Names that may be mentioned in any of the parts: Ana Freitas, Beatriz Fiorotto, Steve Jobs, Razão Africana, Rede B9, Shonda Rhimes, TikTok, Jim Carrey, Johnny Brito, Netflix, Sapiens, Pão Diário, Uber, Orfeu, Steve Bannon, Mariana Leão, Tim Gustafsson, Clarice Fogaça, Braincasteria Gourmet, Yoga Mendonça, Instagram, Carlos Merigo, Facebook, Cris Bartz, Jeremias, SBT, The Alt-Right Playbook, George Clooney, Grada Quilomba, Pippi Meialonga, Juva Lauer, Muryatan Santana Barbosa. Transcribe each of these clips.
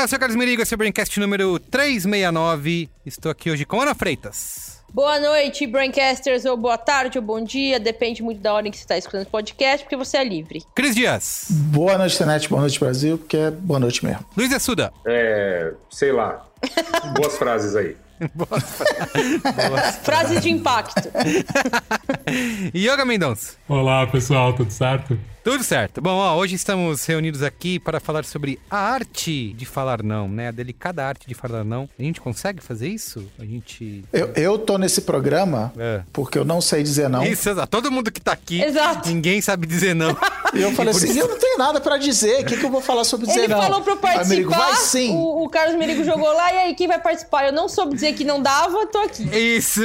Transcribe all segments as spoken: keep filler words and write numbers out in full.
Eu sou o Carlos Merigo, esse é o Braincast número trezentos e sessenta e nove. Estou aqui hoje com Ana Freitas. Boa noite, Braincasters, ou boa tarde, ou bom dia. Depende muito da hora em que você está escutando o podcast, porque você é livre. Cris Dias. Boa noite, internet, boa noite, Brasil, porque é boa noite mesmo. Luiz Assuda. É, sei lá. Boas frases aí. Boas frases. Frases de impacto. Yoga Mendonça. Olá, pessoal, tudo certo? Tudo certo. Bom, ó, hoje estamos reunidos aqui para falar sobre a arte de falar não, né? A delicada arte de falar não. A gente consegue fazer isso? A gente... Eu, eu tô nesse programa é. porque eu não sei dizer não. Isso, exato. Todo mundo que tá aqui, exato. Ninguém sabe dizer não. E eu falei e assim, isso... eu não tenho nada para dizer. O que, que eu vou falar sobre dizer Ele não? Ele falou para eu participar. Merigo, vai, sim. O, o Carlos Merigo jogou lá, e aí quem vai participar? Eu não soube dizer que não dava, tô aqui. Isso.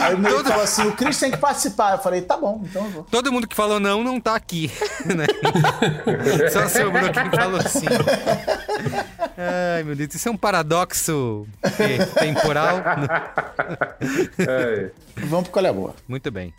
Aí o Merigo falou assim, o Cris tem que participar. Eu falei, tá bom, então eu vou. Todo mundo que falou não, não tá aqui, né? Só sobrou quem falou assim. Ai, meu Deus, isso é um paradoxo temporal. É. Vamos pro qual é a boa. Muito bem.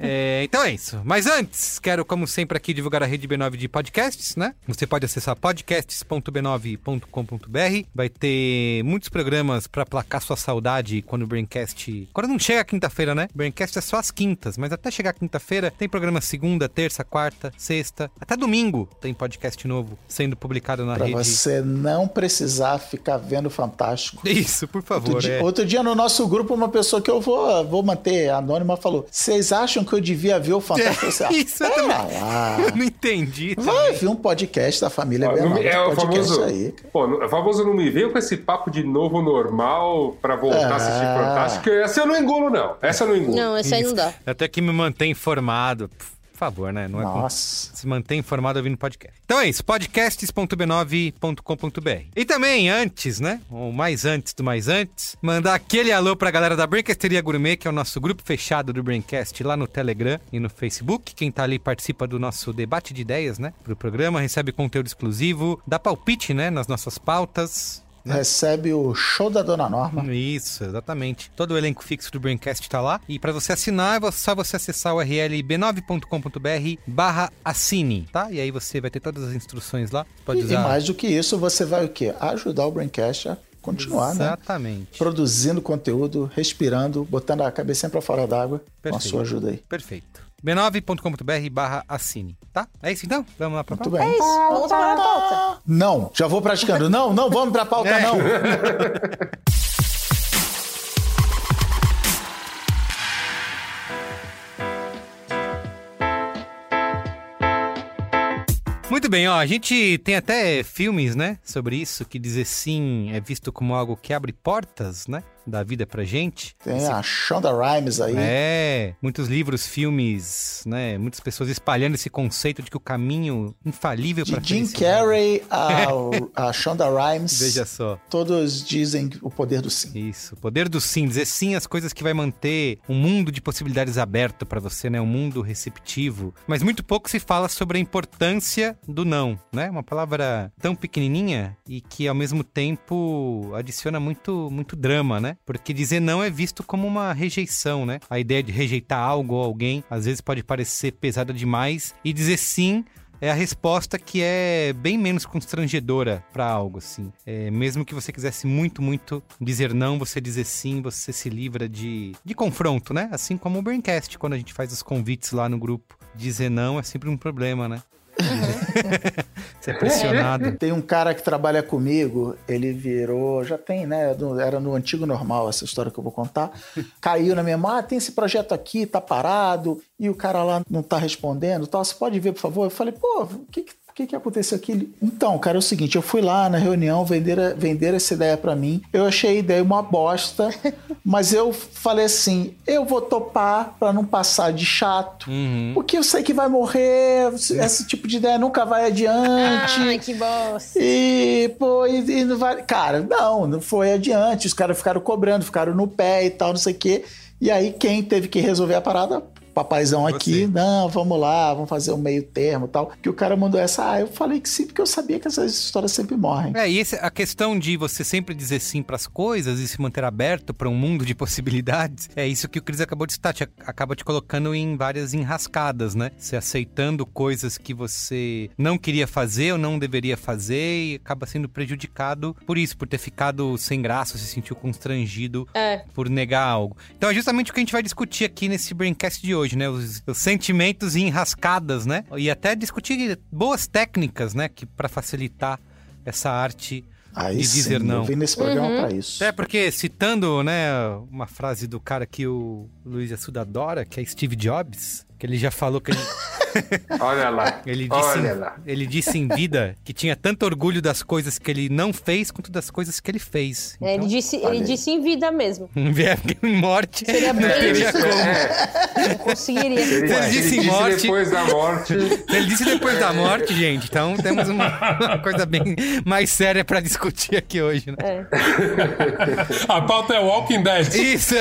É, então é isso. Mas antes, quero, como sempre, aqui divulgar a Rede B nove de podcasts, né? Você pode acessar podcasts ponto B nove ponto com ponto B R. Vai ter muitos programas pra aplacar sua saudade quando o Braincast... Quando não chega quinta-feira, né? O Braincast é só às quintas, mas até chegar quinta-feira tem programa segunda, terça, quarta, sexta, até domingo tem podcast novo sendo publicado na pra rede. Pra você não precisar ficar vendo Fantástico. Isso, por favor. Outro, é. dia, outro dia no nosso grupo, uma pessoa que eu vou, vou manter anônima falou, vocês acham que eu devia ver o Fantástico? É, isso eu também. Lá. Eu não entendi. Também. Vai ver um podcast da família B nove. É, é o famoso aí. Pô, o famoso não me veio com esse papo de novo normal pra voltar ah. a assistir Fantástico. Essa eu não engulo, não. Essa eu não engulo. Não, essa aí não dá. Até que me mantém informado. Por favor, né? Não Nossa. É se manter informado ouvindo podcast. Então é isso, podcasts ponto B nove ponto com ponto B R. E também antes, né? Ou mais antes do mais antes, mandar aquele alô pra galera da Braincasteria Gourmet, que é o nosso grupo fechado do Braincast lá no Telegram e no Facebook. Quem tá ali participa do nosso debate de ideias, né? Pro programa, recebe conteúdo exclusivo, dá palpite, né? Nas nossas pautas. Recebe o show da Dona Norma. Isso, exatamente. Todo o elenco fixo do Braincast está lá. E para você assinar, é só você acessar o R L B nove ponto com ponto B R barra assine, tá? E aí você vai ter todas as instruções lá. Pode usar. E mais do que isso, você vai o quê? Ajudar o Braincast a continuar, exatamente. Né? Exatamente. Produzindo conteúdo, respirando, botando a cabeça sempre fora d'água. Perfeito. Com a sua ajuda aí. Perfeito. B nove ponto com ponto B R barra assine, tá? É isso então? Vamos lá pra Muito pauta? Bem. É isso, vamos para a pauta. Não, já vou praticando. Não, não, vamos pra pauta, é. não. Muito bem, ó, a gente tem até filmes, né, sobre isso, que dizer sim é visto como algo que abre portas, né, da vida pra gente. Tem Esse... a Shonda Rhimes aí. É, muitos livros, filmes, né, muitas pessoas espalhando esse conceito de que o caminho infalível de pra Jim Carrey ao, a Shonda Rhimes. Veja só. Todos dizem o poder do sim. Isso, o poder do sim, dizer sim às coisas que vai manter um mundo de possibilidades aberto pra você, né, um mundo receptivo. Mas muito pouco se fala sobre a importância do não, né? Uma palavra tão pequenininha e que, ao mesmo tempo, adiciona muito, muito drama, né? Porque dizer não é visto como uma rejeição, né? A ideia de rejeitar algo ou alguém, às vezes, pode parecer pesada demais. E dizer sim é a resposta que é bem menos constrangedora para algo, assim. É, mesmo que você quisesse muito, muito dizer não, você dizer sim, você se livra de, de confronto, né? Assim como o Braincast, quando a gente faz os convites lá no grupo. Dizer não é sempre um problema, né? Uhum. Você é pressionado. Tem um cara que trabalha comigo, ele virou, já tem, né? Era no antigo normal essa história que eu vou contar. Caiu na minha mão, ah, tem esse projeto aqui, tá parado, e o cara lá não tá respondendo, tal. Você pode ver, por favor? Eu falei, pô, o que que que que aconteceu aquilo? Então, cara, é o seguinte, eu fui lá na reunião, venderam, venderam essa ideia pra mim, eu achei a ideia uma bosta, mas eu falei assim, eu vou topar pra não passar de chato, uhum. porque eu sei que vai morrer, esse tipo de ideia nunca vai adiante. Ai, que bosta. E, pô, e, e não vai... Cara, não, não foi adiante, os caras ficaram cobrando, ficaram no pé e tal, não sei o quê. E aí, quem teve que resolver a parada... Papaizão aqui, você. Não, vamos lá, vamos fazer um meio termo e tal. Que o cara mandou essa, ah, eu falei que sim, porque eu sabia que essas histórias sempre morrem. É, e esse, a questão de você sempre dizer sim pras coisas e se manter aberto pra um mundo de possibilidades, é isso que o Cris acabou de citar, te, acaba te colocando em várias enrascadas, né? Você aceitando coisas que você não queria fazer ou não deveria fazer e acaba sendo prejudicado por isso, por ter ficado sem graça, se sentiu constrangido é. por negar algo. Então é justamente o que a gente vai discutir aqui nesse Braincast de hoje. Né, os, os sentimentos enrascadas, né? E até discutir boas técnicas, né? Que para facilitar essa arte Aí de dizer sim, não. Eu vim nesse programa uhum. para isso. É porque citando, né, uma frase do cara que o Luiz Assuda adora, que é Steve Jobs, que ele já falou que ele Olha lá. Ele disse, Olha lá. Ele disse em vida que tinha tanto orgulho das coisas que ele não fez quanto das coisas que ele fez. Então, ele disse, ele disse em vida mesmo. Em morte. Seria bem é, ele disse, é. Não conseguiria. Se ele, ele disse em morte. Depois da morte. Ele disse depois da morte, gente. Então temos uma, uma coisa bem mais séria pra discutir aqui hoje, né? É. A pauta é Walking Dead. Isso.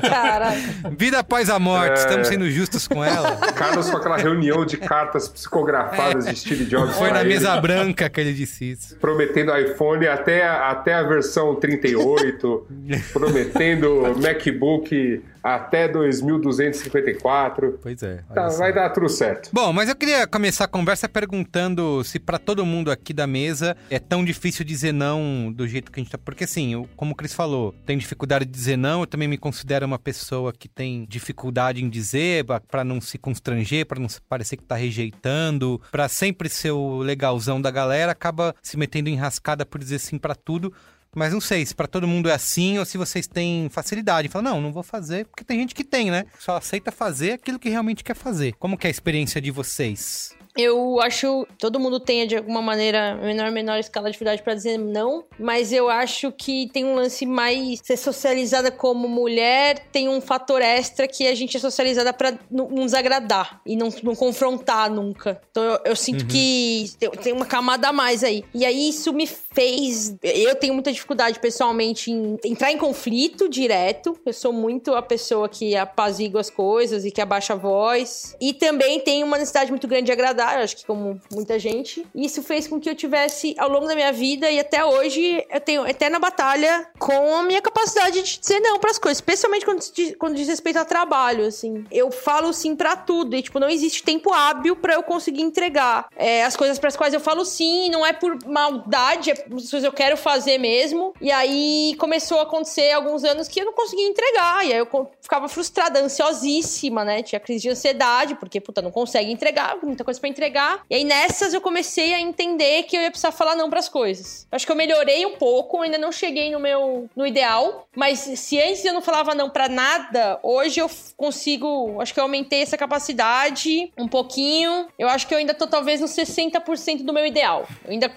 Cara. Vida após a morte. É. Estamos sendo justos com ela. Carlos com aquela reunião de cartas psicografadas é. de Steve Jobs. Foi na ele. mesa branca que ele disse isso. Prometendo iPhone até, até a versão trinta e oito, prometendo MacBook até dois mil duzentos e cinquenta e quatro. Pois é. Tá, vai dar tudo certo. Bom, mas eu queria começar a conversa perguntando se pra todo mundo aqui da mesa é tão difícil dizer não do jeito que a gente tá... Porque assim, eu, como o Cris falou, tem dificuldade de dizer não, eu também me considero uma pessoa que tem dificuldade em dizer pra não se constranger, pra não parecer que tá rejeitando, pra sempre ser o legalzão da galera, acaba se metendo em rascada por dizer sim pra tudo. Mas não sei se pra todo mundo é assim ou se vocês têm facilidade. Fala, não, não vou fazer, porque tem gente que tem, né? Só aceita fazer aquilo que realmente quer fazer. Como que é a experiência de vocês? Eu acho que todo mundo tem, de alguma maneira, menor menor escala de dificuldade pra dizer não, mas eu acho que tem um lance mais... Ser socializada como mulher tem um fator extra que a gente é socializada pra não, não desagradar e não, não confrontar nunca. Então eu, eu sinto uhum. que tem, tem uma camada a mais aí. E aí isso me fez... Eu tenho muita dificuldade, pessoalmente, em entrar em conflito direto. Eu sou muito a pessoa que apazigua as coisas e que abaixa a voz. E também tenho uma necessidade muito grande de agradar, acho que como muita gente. Isso fez com que eu tivesse, ao longo da minha vida e até hoje, eu tenho eterna batalha com a minha capacidade de dizer não pras coisas, especialmente quando, quando diz respeito a trabalho, assim. Eu falo sim pra tudo e, tipo, não existe tempo hábil pra eu conseguir entregar é, as coisas pras quais eu falo sim, não é por maldade, é por coisas que eu quero fazer mesmo. E aí começou a acontecer alguns anos que eu não conseguia entregar e aí eu ficava frustrada, ansiosíssima, né? Tinha crise de ansiedade, porque, puta, não consegue entregar, muita coisa pra entregar. E aí nessas eu comecei a entender que eu ia precisar falar não pras coisas. Acho que eu melhorei um pouco, ainda não cheguei no meu no ideal, mas se antes eu não falava não pra nada, hoje eu consigo, acho que eu aumentei essa capacidade um pouquinho. Eu acho que eu ainda tô talvez nos sessenta por cento do meu ideal. Eu ainda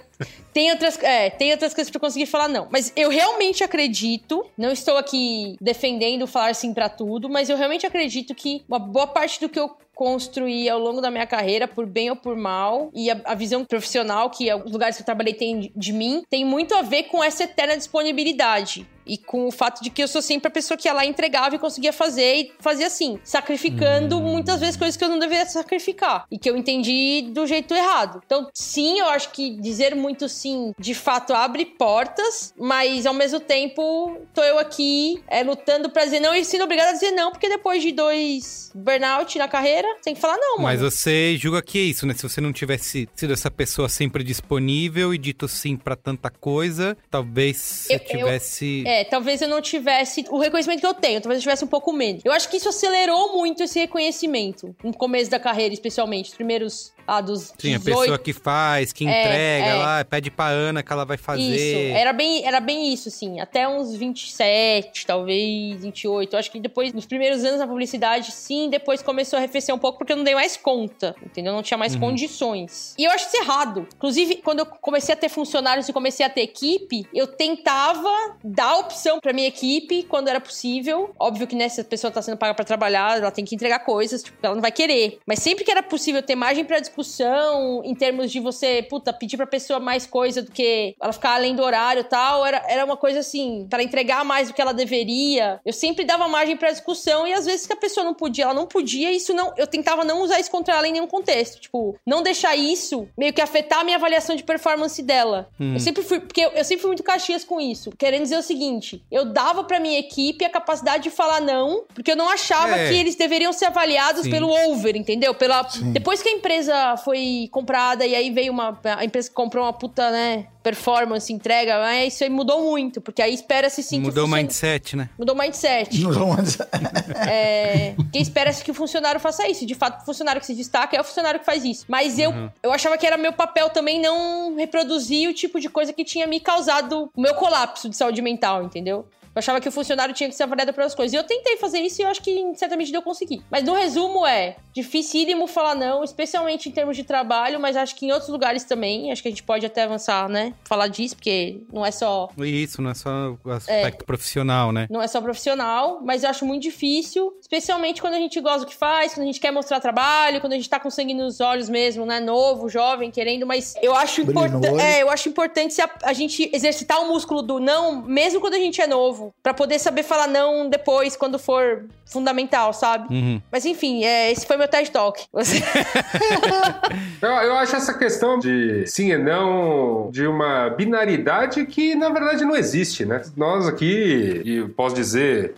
Tem outras, é, tem outras coisas pra conseguir falar não. Mas eu realmente acredito, não estou aqui defendendo falar sim pra tudo, mas eu realmente acredito que uma boa parte do que eu construí ao longo da minha carreira, por bem ou por mal, e a, a visão profissional que os lugares que eu trabalhei têm de, de mim, tem muito a ver com essa eterna disponibilidade. E com o fato de que eu sou sempre a pessoa que ia lá, entregava e conseguia fazer, e fazia assim, sacrificando hum. muitas vezes coisas que eu não deveria sacrificar, e que eu entendi do jeito errado. Então, sim, eu acho que dizer muito sim, de fato, abre portas, mas ao mesmo tempo, tô eu aqui é, lutando pra dizer não, e sendo obrigada a dizer não, porque depois de dois burnout na carreira, tem que falar não, mano. Mas você julga que é isso, né? Se você não tivesse sido essa pessoa sempre disponível e dito sim pra tanta coisa, talvez você eu, tivesse... Eu, é, É, talvez eu não tivesse o reconhecimento que eu tenho, talvez eu tivesse um pouco menos. Eu acho que isso acelerou muito esse reconhecimento, no começo da carreira, especialmente, os primeiros ah, dos dezoito... Sim, a pessoa que faz, que entrega, é, é. lá, pede pra Ana que ela vai fazer. Isso, era bem, era bem isso, assim, até uns vinte e sete, talvez, vinte e oito. Eu acho que depois, nos primeiros anos da publicidade, sim, depois começou a arrefecer um pouco, porque eu não dei mais conta, entendeu? Eu não tinha mais uhum. condições. E eu acho isso errado. Inclusive, quando eu comecei a ter funcionários e comecei a ter equipe, eu tentava dar opção pra minha equipe quando era possível. Óbvio que, né, se a pessoa tá sendo paga pra trabalhar, ela tem que entregar coisas, tipo, ela não vai querer. Mas sempre que era possível ter margem pra discussão, em termos de você, puta, pedir pra pessoa mais coisa do que ela ficar além do horário e tal, era, era uma coisa assim, pra entregar mais do que ela deveria. Eu sempre dava margem pra discussão e às vezes que a pessoa não podia, ela não podia, isso não, eu tentava não usar isso contra ela em nenhum contexto. Tipo, não deixar isso meio que afetar a minha avaliação de performance dela. Hum. Eu sempre fui, porque eu, eu sempre fui muito caxias com isso, querendo dizer o seguinte, eu dava pra minha equipe a capacidade de falar não, porque eu não achava é. que eles deveriam ser avaliados Sim. pelo over, entendeu? Pela... Depois que a empresa foi comprada e aí veio uma... A empresa que comprou uma puta, né... performance, entrega, mas isso aí mudou muito, porque aí espera-se sim mudou que... Mudou o mindset, né? Mudou o mindset. Mudou o mindset. É, quem espera-se que o funcionário faça isso. De fato, o funcionário que se destaca é o funcionário que faz isso. Mas eu, uhum. eu achava que era meu papel também não reproduzir o tipo de coisa que tinha me causado o meu colapso de saúde mental, entendeu? Eu achava que o funcionário tinha que ser avaliado pelas coisas. E eu tentei fazer isso e eu acho que, em certa medida, eu consegui. Mas, no resumo, é dificílimo falar não, especialmente em termos de trabalho, mas acho que em outros lugares também. Acho que a gente pode até avançar, né? Falar disso, porque não é só... Isso, não é só o aspecto é, profissional, né? Não é só profissional, mas eu acho muito difícil, especialmente quando a gente gosta do que faz, quando a gente quer mostrar trabalho, quando a gente tá com sangue nos olhos mesmo, né? Novo, jovem, querendo, mas eu acho, import... é, eu acho importante a, a gente exercitar o músculo do não, mesmo quando a gente é novo. Pra poder saber falar não depois, quando for fundamental, sabe? Uhum. Mas enfim, é, esse foi meu TED Talk. Você... eu, eu acho essa questão de sim e não, de uma binaridade que, na verdade, não existe, né? Nós aqui, e eu posso dizer...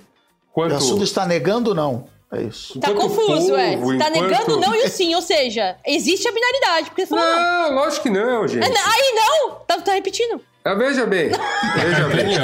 Quanto... O assunto está negando ou não? É isso. Tá enquanto confuso, povo, é. Enquanto... Tá negando não e o sim, ou seja, existe a binaridade. Porque falou, não, não, lógico que não, gente. Aí não, tá, tá repetindo. Ah, veja bem, veja bem,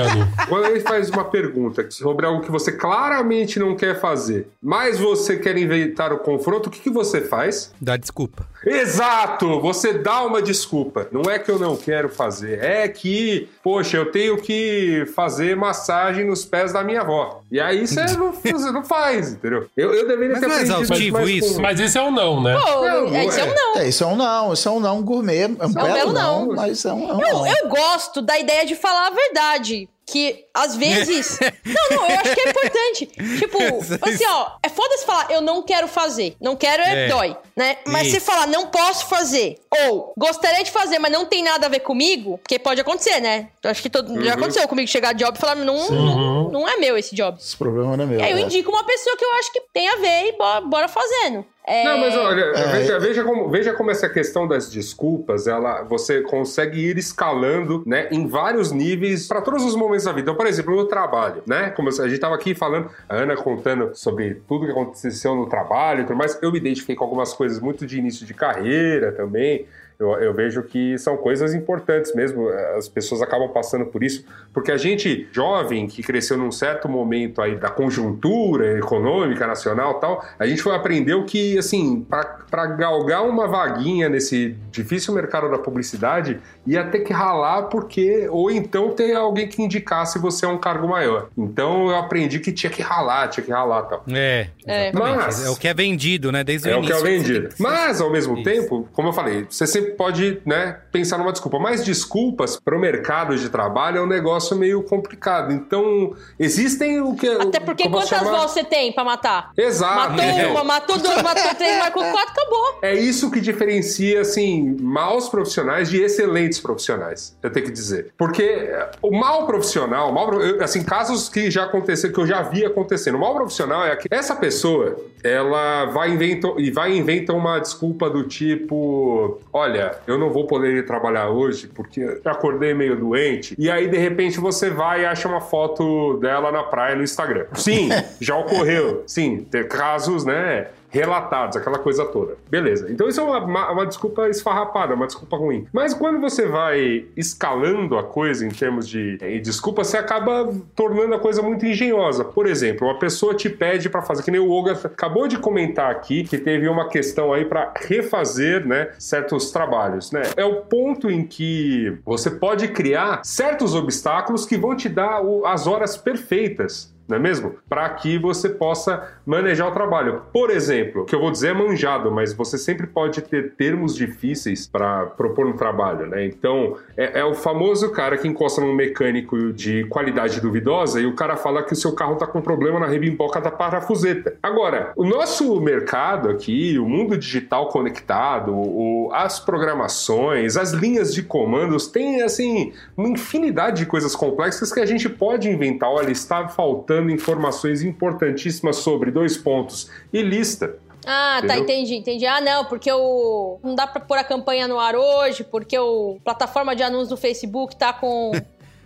quando ele faz uma pergunta sobre algo que você claramente não quer fazer, mas você quer inventar o confronto, o que, que você faz? Dá desculpa. Exato! Você dá uma desculpa. Não é que eu não quero fazer, é que, poxa, eu tenho que fazer massagem nos pés da minha avó. E aí você não, você não faz, entendeu? Eu, eu deveria mas ter aprendido mais isso. Mas isso. Mas isso é um não, né? Pô, não, é, isso é um não. É, isso é um não, isso é um não gourmet. É um não, belo não, não, mas é um não. Eu, eu gosto da ideia de falar a verdade. Que, às vezes... não, não, eu acho que é importante. Tipo, assim, ó, é foda-se falar, eu não quero fazer. Não quero é, é. dói, né? Mas você falar, não posso fazer. Ou, gostaria de fazer, mas não tem nada a ver comigo, porque pode acontecer, né? Eu acho que todo... uhum. já aconteceu comigo chegar de job e falar, não, não, não é meu esse job. Esse problema não é meu. Aí eu é. indico uma pessoa que eu acho que tem a ver e bora, bora fazendo. É... Não, mas olha, é... veja, veja, como, veja como essa questão das desculpas, ela, você consegue ir escalando, né, em vários níveis para todos os momentos da vida. Então, por exemplo, no trabalho, né? Como a gente estava aqui falando, a Ana contando sobre tudo que aconteceu no trabalho e tudo mais, eu me identifiquei com algumas coisas muito de início de carreira também. Eu, eu vejo que são coisas importantes mesmo, as pessoas acabam passando por isso, porque a gente jovem, que cresceu num certo momento aí da conjuntura econômica nacional e tal, a gente foi aprendeu que, assim, para galgar uma vaguinha nesse difícil mercado da publicidade, ia ter que ralar porque, ou então ter alguém que indicasse você a um cargo maior. Então eu aprendi que tinha que ralar, tinha que ralar e tal. É, é. Mas, é o que é vendido, né, desde o início. É o que é vendido. Mas, ao mesmo isso. tempo, como eu falei, você sempre pode, né, pensar numa desculpa, mas desculpas para o mercado de trabalho é um negócio meio complicado. Então, existem o que... Até porque quantas chamar... vozes você tem para matar? Exato. Matou é. uma, matou duas, matou três, marcou quatro, acabou. É isso que diferencia, assim, maus profissionais de excelentes profissionais, eu tenho que dizer. Porque o mau profissional, o mau, assim, casos que já aconteceram, que eu já vi acontecendo, o mau profissional é aquele... Essa pessoa, ela vai inventar, e vai inventar uma desculpa do tipo, olha, eu não vou poder ir trabalhar hoje porque eu acordei meio doente. E aí, de repente, você vai e acha uma foto dela na praia no Instagram. Sim, já ocorreu. Sim, ter casos, né? relatados, aquela coisa toda. Beleza. Então isso é uma, uma, uma desculpa esfarrapada, uma desculpa ruim. Mas quando você vai escalando a coisa em termos de é, desculpa, você acaba tornando a coisa muito engenhosa. Por exemplo, uma pessoa te pede para fazer, que nem o Olga acabou de comentar aqui, que teve uma questão aí para refazer, né, certos trabalhos, né? É o ponto em que você pode criar certos obstáculos que vão te dar o, as horas perfeitas, não é mesmo? Para que você possa manejar o trabalho. Por exemplo, o que eu vou dizer é manjado, mas você sempre pode ter termos difíceis para propor no trabalho, né? Então, é, é o famoso cara que encosta num mecânico de qualidade duvidosa e o cara fala que o seu carro tá com problema na rebimboca da parafuseta. Agora, o nosso mercado aqui, o mundo digital conectado, o, as programações, as linhas de comandos, tem, assim, uma infinidade de coisas complexas que a gente pode inventar. Olha, está faltando informações importantíssimas sobre dois pontos e lista. Ah, entendeu? Tá, entendi, entendi. Ah, não, porque o não dá pra pôr a campanha no ar hoje, porque o plataforma de anúncios do Facebook tá com...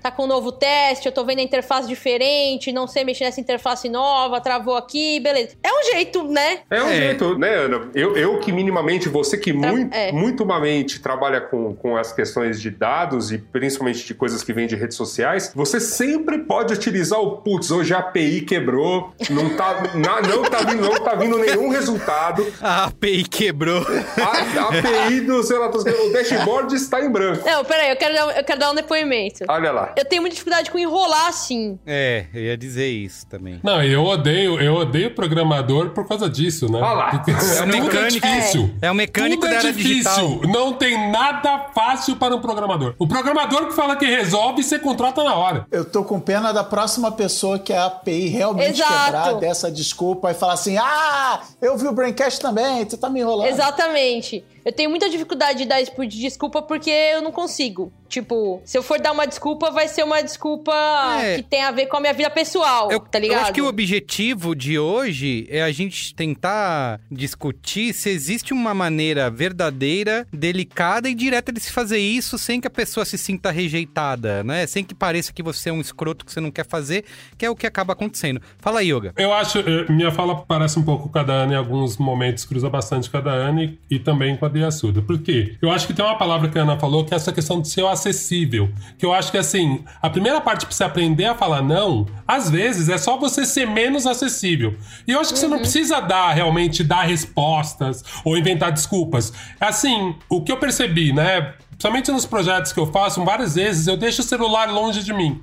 tá com um novo teste, eu tô vendo a interface diferente, não sei mexer nessa interface nova, travou aqui, beleza. É um jeito, né? É um é. jeito, né, Ana? Eu, eu que minimamente, você que Tra... muito, é. muito minimamente trabalha com, com as questões de dados e principalmente de coisas que vêm de redes sociais, você sempre pode utilizar o putz, hoje a API quebrou, não tá, na, não, tá vindo, não tá vindo nenhum resultado. A API quebrou. A, a API do, sei lá, o dashboard está em branco. Não, peraí, eu quero dar, eu quero dar um depoimento. Olha lá. Eu tenho muita dificuldade com enrolar assim. É, eu ia dizer isso também. Não, eu odeio, eu odeio programador por causa disso, né? Olha lá. É um mecânico. É, é um mecânico Tudo da era é difícil. Digital. Não tem nada fácil para um programador. O programador que fala que resolve, você contrata na hora. Eu tô com pena da próxima pessoa que a API realmente Exato. quebrar dessa desculpa e falar assim, ah, eu vi o Braincast também, tu tá me enrolando. Exatamente. Eu tenho muita dificuldade de dar esse tipo de desculpa porque eu não consigo. Tipo, se eu for dar uma desculpa, vai ser uma desculpa é. que tem a ver com a minha vida pessoal, eu, tá ligado? Eu acho que o objetivo de hoje é a gente tentar discutir se existe uma maneira verdadeira, delicada e direta de se fazer isso sem que a pessoa se sinta rejeitada, né? Sem que pareça que você é um escroto que você não quer fazer, que é o que acaba acontecendo. Fala aí, Yoga. Eu acho... Minha fala parece um pouco com a Dani, em alguns momentos cruza bastante com a Dani e também com a Assuda. Por quê? Eu acho que tem uma palavra que a Ana falou, que é essa questão de ser acessível. Que eu acho que, assim, a primeira parte pra você aprender a falar não, às vezes, é só você ser menos acessível. E eu acho que uhum. você não precisa dar, realmente, dar respostas ou inventar desculpas. Assim, o que eu percebi, né? Principalmente nos projetos que eu faço, várias vezes, eu deixo o celular longe de mim.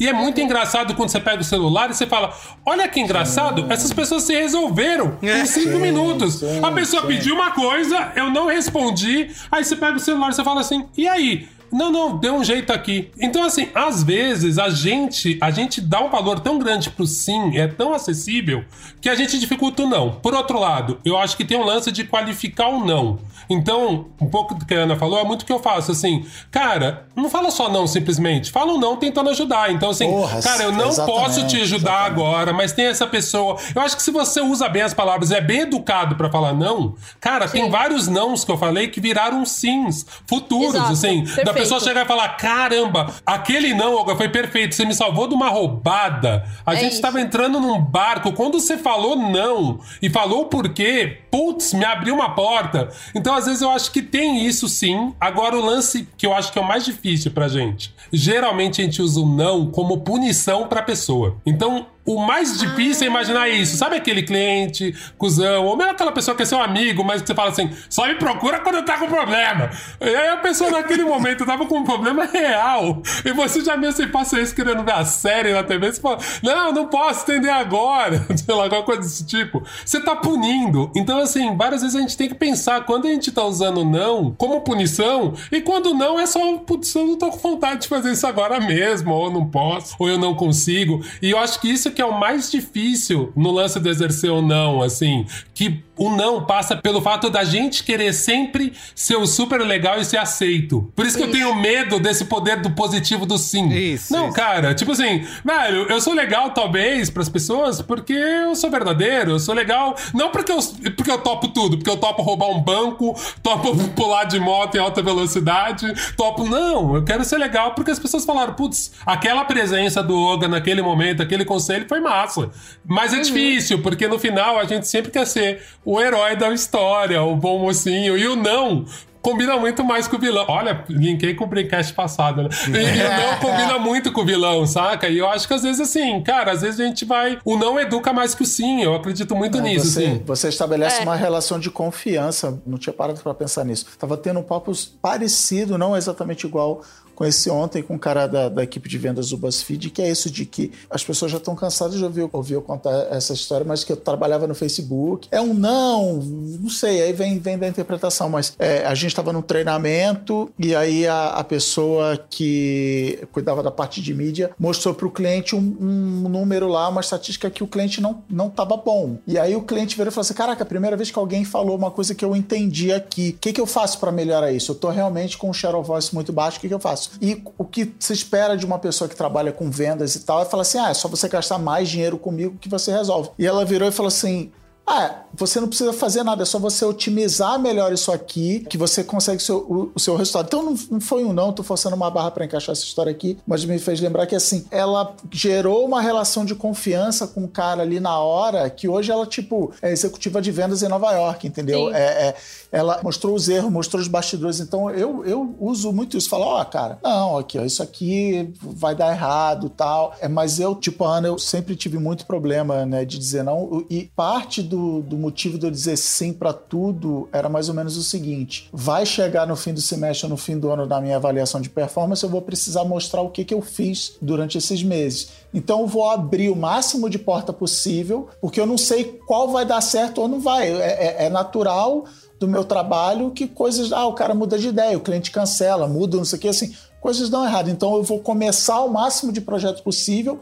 E é muito engraçado quando você pega o celular e você fala, olha que engraçado, sim. essas pessoas se resolveram em cinco sim, minutos. Sim, a pessoa sim. pediu uma coisa, eu não respondi, aí você pega o celular e você fala assim, e aí? Não, não, deu um jeito aqui. Então, assim, às vezes a gente, a gente dá um valor tão grande pro sim, é tão acessível, que a gente dificulta o não. Por outro lado, eu acho que tem um lance de qualificar o não. Então, um pouco do que a Ana falou, é muito o que eu faço, assim, cara, não fala só não simplesmente, fala um não tentando ajudar. Então, assim, Porra, cara, eu não posso te ajudar exatamente. agora, mas tem essa pessoa. Eu acho que se você usa bem as palavras, é bem educado pra falar não, cara, sim. tem vários nãos que eu falei que viraram sims futuros, Exato. assim, Perfeito. da A pessoa chegar e falar, caramba, aquele não foi perfeito, você me salvou de uma roubada. A é gente isso. tava entrando num barco, quando você falou não e falou por quê, putz, me abriu uma porta. Então, às vezes, eu acho que tem isso sim. Agora, o lance que eu acho que é o mais difícil pra gente. Geralmente, a gente usa o não como punição pra pessoa. Então... O mais difícil é imaginar isso. Sabe aquele cliente, cuzão, ou mesmo aquela pessoa que é seu amigo, mas que você fala assim, só me procura quando tá com problema. E aí a pessoa naquele momento tava com um problema real. E você já meio sem paciência querendo ver a série na T V, você fala, não, não posso entender agora. Sei lá, alguma coisa desse tipo. Você tá punindo. Então, assim, várias vezes a gente tem que pensar quando a gente tá usando não como punição, e quando não é só, putz, eu não tô com vontade de fazer isso agora mesmo, ou eu não posso, ou eu não consigo. E eu acho que isso é que é o mais difícil no lance do exercer ou não, assim, que o não passa pelo fato da gente querer sempre ser o super legal e ser aceito. Por isso que isso. eu tenho medo desse poder do positivo do sim. Isso, não, isso. cara, tipo assim, velho, eu sou legal talvez pras pessoas porque eu sou verdadeiro, eu sou legal, não porque eu, porque eu topo tudo, porque eu topo roubar um banco, topo pular de moto em alta velocidade, topo, não, eu quero ser legal porque as pessoas falaram, putz, aquela presença do Yoga naquele momento, aquele conceito dele foi massa. Mas uhum. é difícil, porque no final a gente sempre quer ser o herói da história, o bom mocinho, e o não combina muito mais com o vilão. Olha, linkei com o Braincast passado, né? E o não combina muito com o vilão, saca? E eu acho que às vezes assim, cara, às vezes a gente vai... O não educa mais que o sim, eu acredito muito não, nisso, você, sim. Você estabelece é. uma relação de confiança, não tinha parado pra pensar nisso. Tava tendo um papo parecido, não exatamente igual... Conheci ontem com um cara da, da equipe de vendas do BuzzFeed, que é isso de que as pessoas já estão cansadas de ouvir, ouvir eu contar essa história, mas que eu trabalhava no Facebook. É um não, não sei, aí vem, vem da interpretação, mas é, a gente estava num treinamento e aí a, a pessoa que cuidava da parte de mídia mostrou para o cliente um, um número lá, uma estatística que o cliente não, não estava bom. E aí o cliente veio e falou assim, caraca, a primeira vez que alguém falou uma coisa que eu entendi aqui, o que, que eu faço para melhorar isso? Eu estou realmente com um share of voice muito baixo, o que, que eu faço? E o que se espera de uma pessoa que trabalha com vendas e tal é falar assim, ah, é só você gastar mais dinheiro comigo que você resolve. E ela virou e falou assim, ah, você não precisa fazer nada, é só você otimizar melhor isso aqui que você consegue seu, o, o seu resultado. Então não, não foi um não, tô forçando uma barra para encaixar essa história aqui, mas me fez lembrar que assim, ela gerou uma relação de confiança com o cara ali na hora, que hoje ela tipo é executiva de vendas em Nova York, entendeu? É, é, ela mostrou os erros, mostrou os bastidores, então eu, eu uso muito isso, falo, ó, oh, cara, não, aqui, ó, isso aqui vai dar errado, tal, é, mas eu, tipo a Ana, eu sempre tive muito problema, né, de dizer não, e parte do Do, do motivo de eu dizer sim para tudo era mais ou menos o seguinte, vai chegar no fim do semestre, no fim do ano da minha avaliação de performance, eu vou precisar mostrar o que, que eu fiz durante esses meses. Então eu vou abrir o máximo de porta possível, porque eu não sei qual vai dar certo ou não vai. É, é, é natural do meu trabalho que coisas... Ah, o cara muda de ideia, o cliente cancela, muda, não sei o que, assim, coisas dão errado. Então eu vou começar o máximo de projeto possível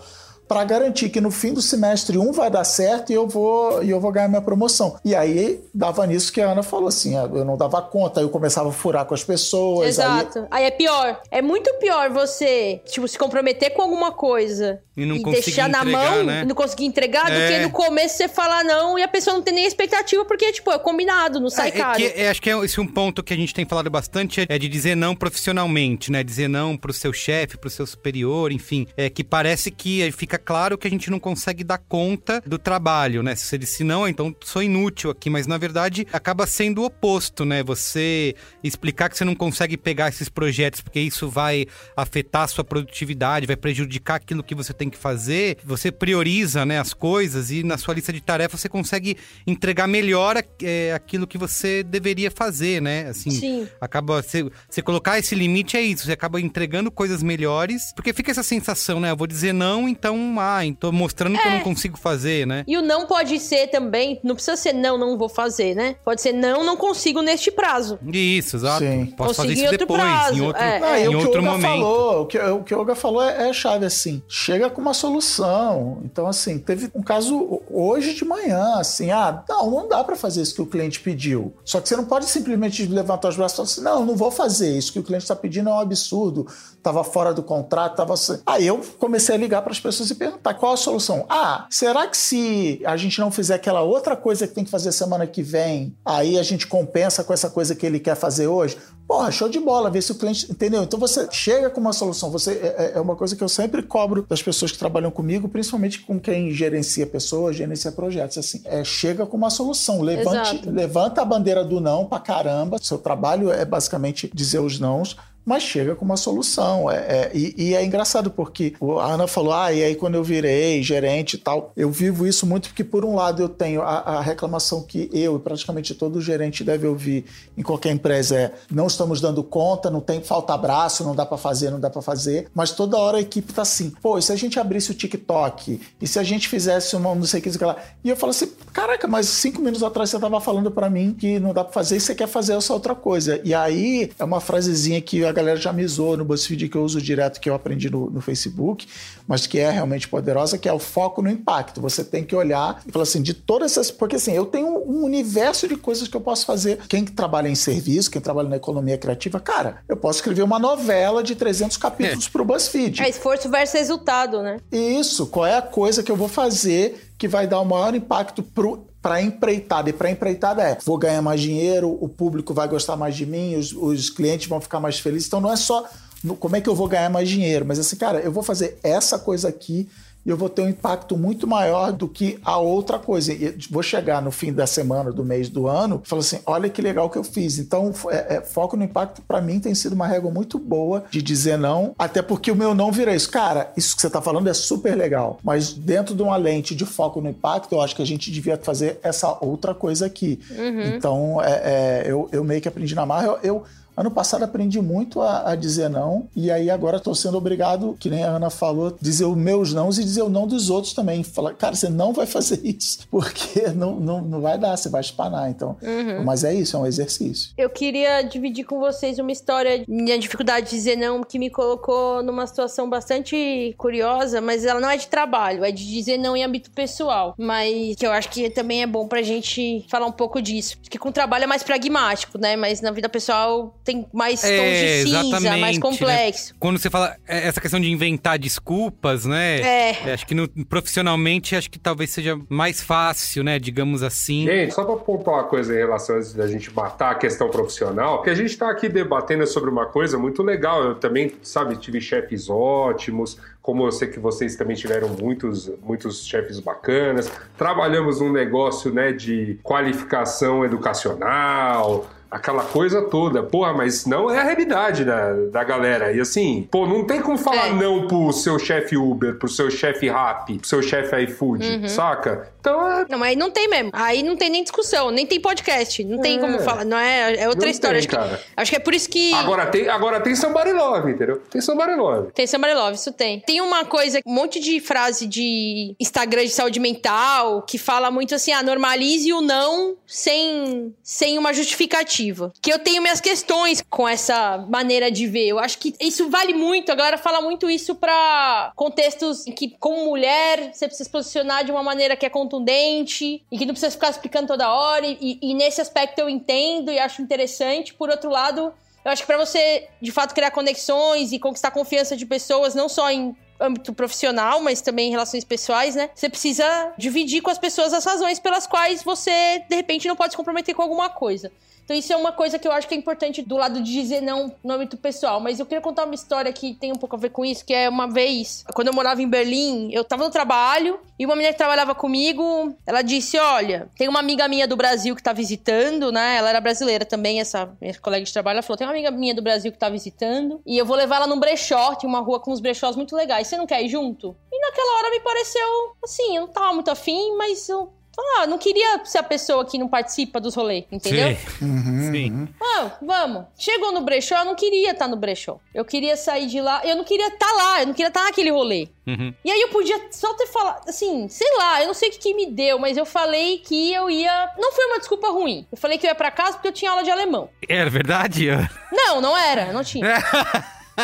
para garantir que no fim do semestre um vai dar certo e eu vou, eu vou ganhar minha promoção. E aí dava nisso que a Ana falou assim, eu não dava conta, aí eu começava a furar com as pessoas. Exato. Aí, aí é pior. É muito pior você, tipo, se comprometer com alguma coisa e, não e deixar entregar, na mão, né? Não conseguir entregar, é. do que no começo você falar não e a pessoa não tem nem expectativa, porque, tipo, é combinado, não sai é, caro. É que, é, acho que esse é um ponto que a gente tem falado bastante, é de dizer não profissionalmente, né? Dizer não pro seu chefe, pro seu superior, enfim. É que parece que fica claro que a gente não consegue dar conta do trabalho, né? Se você disse não, então sou inútil aqui, mas na verdade acaba sendo o oposto, né? Você explicar que você não consegue pegar esses projetos porque isso vai afetar a sua produtividade, vai prejudicar aquilo que você tem que fazer, você prioriza, né, as coisas e na sua lista de tarefas você consegue entregar melhor é, aquilo que você deveria fazer, né? Assim, sim. Acaba, você, você colocar esse limite é isso, você acaba entregando coisas melhores, porque fica essa sensação, né? Eu vou dizer não, então ah, tô mostrando é. que eu não consigo fazer, né? E o não pode ser também, não precisa ser não, não vou fazer, né? Pode ser não, não consigo neste prazo. Isso, exato. Sim. Posso consigo fazer isso em outro depois, prazo. em outro, é. Não, em o outro momento. Falou, o, que, o que o Yoga falou é, é chave, assim, chega com uma solução. Então, assim, teve um caso hoje de manhã, assim, ah, não, não dá pra fazer isso que o cliente pediu. Só que você não pode simplesmente levantar os braços e falar assim, não, não vou fazer isso que o cliente tá pedindo, é um absurdo, tava fora do contrato, tava... Aí eu comecei a ligar pras pessoas e perguntar qual a solução. Ah, será que se a gente não fizer aquela outra coisa que tem que fazer semana que vem, aí a gente compensa com essa coisa que ele quer fazer hoje? Porra, show de bola, ver se o cliente... Entendeu? Então você chega com uma solução. Você é, é uma coisa que eu sempre cobro das pessoas que trabalham comigo, principalmente com quem gerencia pessoas, gerencia projetos, assim. É, chega com uma solução. Levante, levanta a bandeira do não pra caramba. Seu trabalho é basicamente dizer os nãos, mas chega com uma solução. É, é, e, e é engraçado porque a Ana falou, ah, e aí quando eu virei gerente e tal, eu vivo isso muito porque por um lado eu tenho a, a reclamação que eu e praticamente todo gerente deve ouvir em qualquer empresa é, não estamos dando conta, não tem, falta braço, não dá pra fazer, não dá pra fazer, mas toda hora a equipe tá assim, pô, e se a gente abrisse o TikTok? E se a gente fizesse uma não sei o que, não sei o que lá? E eu falo assim, caraca, mas cinco minutos atrás você tava falando pra mim que não dá pra fazer e você quer fazer essa outra coisa. E aí é uma frasezinha que a galera já me zoou no BuzzFeed, que eu uso direto, que eu aprendi no, no Facebook, mas que é realmente poderosa, que é o foco no impacto. Você tem que olhar e falar assim, de todas essas... Porque assim, eu tenho um universo de coisas que eu posso fazer. Quem trabalha em serviço, quem trabalha na economia criativa, cara, eu posso escrever uma novela de trezentos capítulos é. pro BuzzFeed. É esforço versus resultado, né? Isso. Qual é a coisa que eu vou fazer que vai dar o maior impacto pro... para empreitada. E para empreitada é, vou ganhar mais dinheiro, o público vai gostar mais de mim, os, os clientes vão ficar mais felizes. Então não é só no, como é que eu vou ganhar mais dinheiro, mas assim, cara, eu vou fazer essa coisa aqui e eu vou ter um impacto muito maior do que a outra coisa. E vou chegar no fim da semana, do mês, do ano, e falo assim, olha que legal que eu fiz. Então, é, é, foco no impacto, para mim, tem sido uma régua muito boa de dizer não, até porque o meu não vira isso. Cara, isso que você está falando é super legal, mas dentro de uma lente de foco no impacto, eu acho que a gente devia fazer essa outra coisa aqui. Uhum. Então, é, é, eu, eu meio que aprendi na marra, eu... eu ano passado aprendi muito a, a dizer não, e aí agora estou sendo obrigado, que nem a Ana falou, dizer os meus nãos e dizer o não dos outros também. Falar, cara, você não vai fazer isso, porque não, não, não vai dar, você vai espanar, então. Uhum. Mas é isso, é um exercício. Eu queria dividir com vocês uma história, minha dificuldade de dizer não, que me colocou numa situação bastante curiosa, mas ela não é de trabalho, é de dizer não em âmbito pessoal. Mas que eu acho que também é bom pra gente falar um pouco disso. Porque com trabalho é mais pragmático, né? Mas na vida pessoal... tem mais tons é, de cinza, mais complexo. Né? Quando você fala essa questão de inventar desculpas, né? É. Acho que no, profissionalmente, acho que talvez seja mais fácil, né? Digamos assim. Gente, só pra pontuar uma coisa em relação antes da gente matar a questão profissional, que a gente tá aqui debatendo sobre uma coisa muito legal. Eu também, sabe, tive chefes ótimos, como eu sei que vocês também tiveram muitos, muitos chefes bacanas. Trabalhamos num negócio, né, de qualificação educacional... aquela coisa toda, porra, mas não é a realidade da, da galera. E assim, pô, não tem como falar é. não pro seu chefe Uber, pro seu chefe Rappi, pro seu chefe iFood, uhum. saca? Então é... Não, aí não tem mesmo. Aí não tem nem discussão, nem tem podcast, não é. tem como falar, não é, é outra não história. Tem, acho, que, acho que é por isso que... Agora tem, agora tem somebody love, entendeu? Tem somebody love. Tem somebody love, isso tem. Tem uma coisa, um monte de frase de Instagram de saúde mental, que fala muito assim, ah, normalize o não sem, sem uma justificativa. Que eu tenho minhas questões com essa maneira de ver. Eu acho que isso vale muito. A galera fala muito isso pra contextos em que, como mulher, você precisa se posicionar de uma maneira que é contundente e que não precisa ficar explicando toda hora. E, e nesse aspecto eu entendo e acho interessante. Por outro lado, eu acho que pra você, de fato, criar conexões e conquistar a confiança de pessoas, não só em âmbito profissional, mas também em relações pessoais, né? Você precisa dividir com as pessoas as razões pelas quais você, de repente, não pode se comprometer com alguma coisa. Então isso é uma coisa que eu acho que é importante do lado de dizer não no âmbito pessoal. Mas eu queria contar uma história que tem um pouco a ver com isso, que é uma vez, quando eu morava em Berlim, eu tava no trabalho e uma menina que trabalhava comigo, ela disse, olha, tem uma amiga minha do Brasil que tá visitando, né? Ela era brasileira também, essa minha colega de trabalho, ela falou, tem uma amiga minha do Brasil que tá visitando e eu vou levar ela num brechó, tem uma rua com uns brechós muito legais, você não quer ir junto? E naquela hora me pareceu, assim, eu não tava muito afim, mas eu... Ah, não queria ser a pessoa que não participa dos rolês, entendeu? Sim. Uhum. Sim. Ah, vamos. Chegou no brechó, eu não queria estar no brechó. Eu queria sair de lá, eu não queria estar lá, eu não queria estar naquele rolê. Uhum. E aí eu podia só ter falado, assim, sei lá, eu não sei o que, que me deu, mas eu falei que eu ia... Não foi uma desculpa ruim. Eu falei que eu ia pra casa porque eu tinha aula de alemão. Era verdade? Não, não era, não tinha.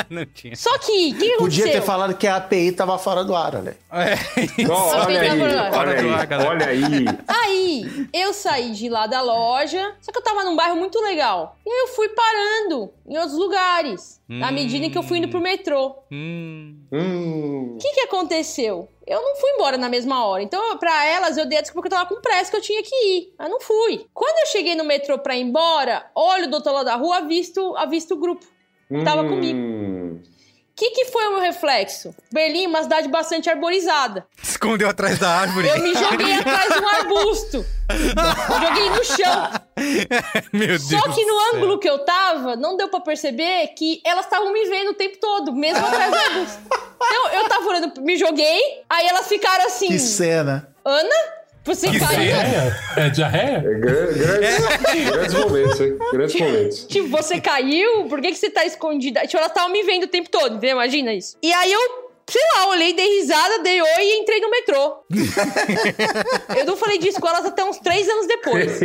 Não tinha. Só que, o que aconteceu? Podia ter falado que a A P I tava fora do ar, olha. É. Não, olha aí, olha aí, olha aí. Aí, eu saí de lá da loja, só que eu tava num bairro muito legal. E aí eu fui parando em outros lugares, hum. na medida em que eu fui indo pro metrô. Hum. Hum. Que que aconteceu? Eu não fui embora na mesma hora. Então, pra elas, eu dei a desculpa que eu tava com pressa, que eu tinha que ir. Eu não fui. Quando eu cheguei no metrô pra ir embora, olho do outro lado da rua, avisto, avisto o grupo. Tava comigo. O que, que foi o meu reflexo? Berlim, uma cidade bastante arborizada. Escondeu atrás da árvore. Eu me joguei atrás de um arbusto. Eu joguei no chão. Meu Deus. Só que no céu. Ângulo que eu tava, não deu pra perceber que elas estavam me vendo o tempo todo, mesmo atrás do arbusto. Então, eu tava olhando, me joguei, aí elas ficaram assim... Que cena. Ana... Você que caiu. É diarreia? É, grandes, grandes momentos, hein? Grandes tipo, momentos. Tipo, você caiu? Por que, que você tá escondida? Tipo, elas estavam me vendo o tempo todo, entendeu? Imagina isso. E aí eu, sei lá, olhei, dei risada, dei oi e entrei no metrô. Eu não falei disso com elas até uns três anos depois.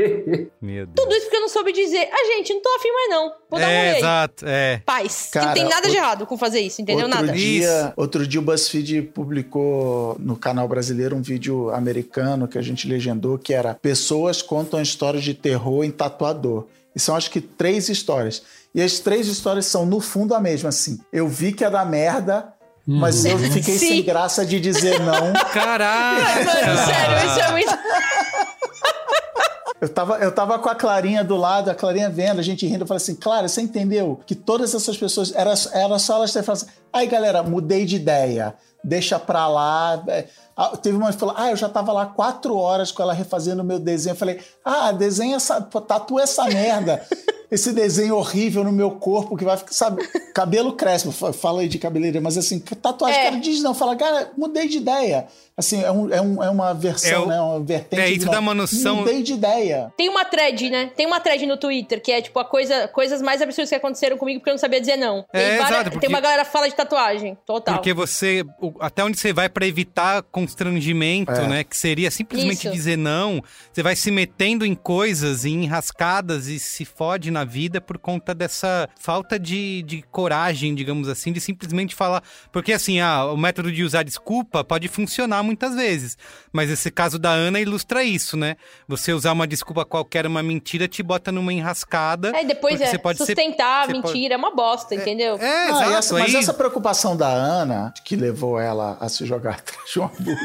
Meu Deus. Tudo isso porque eu não soube dizer. Ah, gente, não tô afim mais não. Vou dar é, um rolê. Exato, é. Paz. Cara, não tem nada o... de errado com fazer isso, entendeu? Outro nada. Dia, outro dia o BuzzFeed publicou no canal brasileiro um vídeo americano que a gente legendou, que era pessoas contam histórias de terror em tatuador. E são acho que três histórias. E as três histórias são, no fundo, a mesma, assim. Eu vi que ia dar merda... Mas eu fiquei Sim. sem graça de dizer não. Caralho! Mano, sério, isso é muito... Eu tava, eu tava com a Clarinha do lado, a Clarinha vendo, a gente rindo. Eu falei assim, Clara, você entendeu que todas essas pessoas, era, era só elas terem falado assim, Aí, galera, mudei de ideia. Deixa pra lá. Teve uma que falou, ah, eu já tava lá quatro horas com ela refazendo o meu desenho. Eu falei, ah, desenha essa, tatua essa merda. Esse desenho horrível no meu corpo que vai ficar, sabe? Cabelo cresce, fala aí de cabeleireira, mas assim, tatuagem, é. Cara, diz não, fala, cara, mudei de ideia. Assim, é, um, é, um, é uma versão, é o, né? Uma vertente. É, e tu dá uma noção. Mudei de ideia. Tem uma thread, né? Tem uma thread no Twitter que é tipo a coisa, coisas mais absurdas que aconteceram comigo porque eu não sabia dizer não. Tem, é, várias, exato, porque, tem uma galera que fala de tatuagem, total. Porque você, até onde você vai pra evitar constrangimento, é. Né? Que seria simplesmente isso. Dizer não, você vai se metendo em coisas, em enrascadas e se fode na. Na vida por conta dessa falta de, de coragem, digamos assim, de simplesmente falar. Porque assim, ah, o método de usar desculpa pode funcionar muitas vezes, mas esse caso da Ana ilustra isso, né? Você usar uma desculpa qualquer, uma mentira, te bota numa enrascada. É, depois é, você pode sustentar ser, a mentira, pode... é uma bosta, é, entendeu? É, não, exato, essa, mas aí... essa preocupação da Ana, que levou ela a se jogar atrás de uma blusa.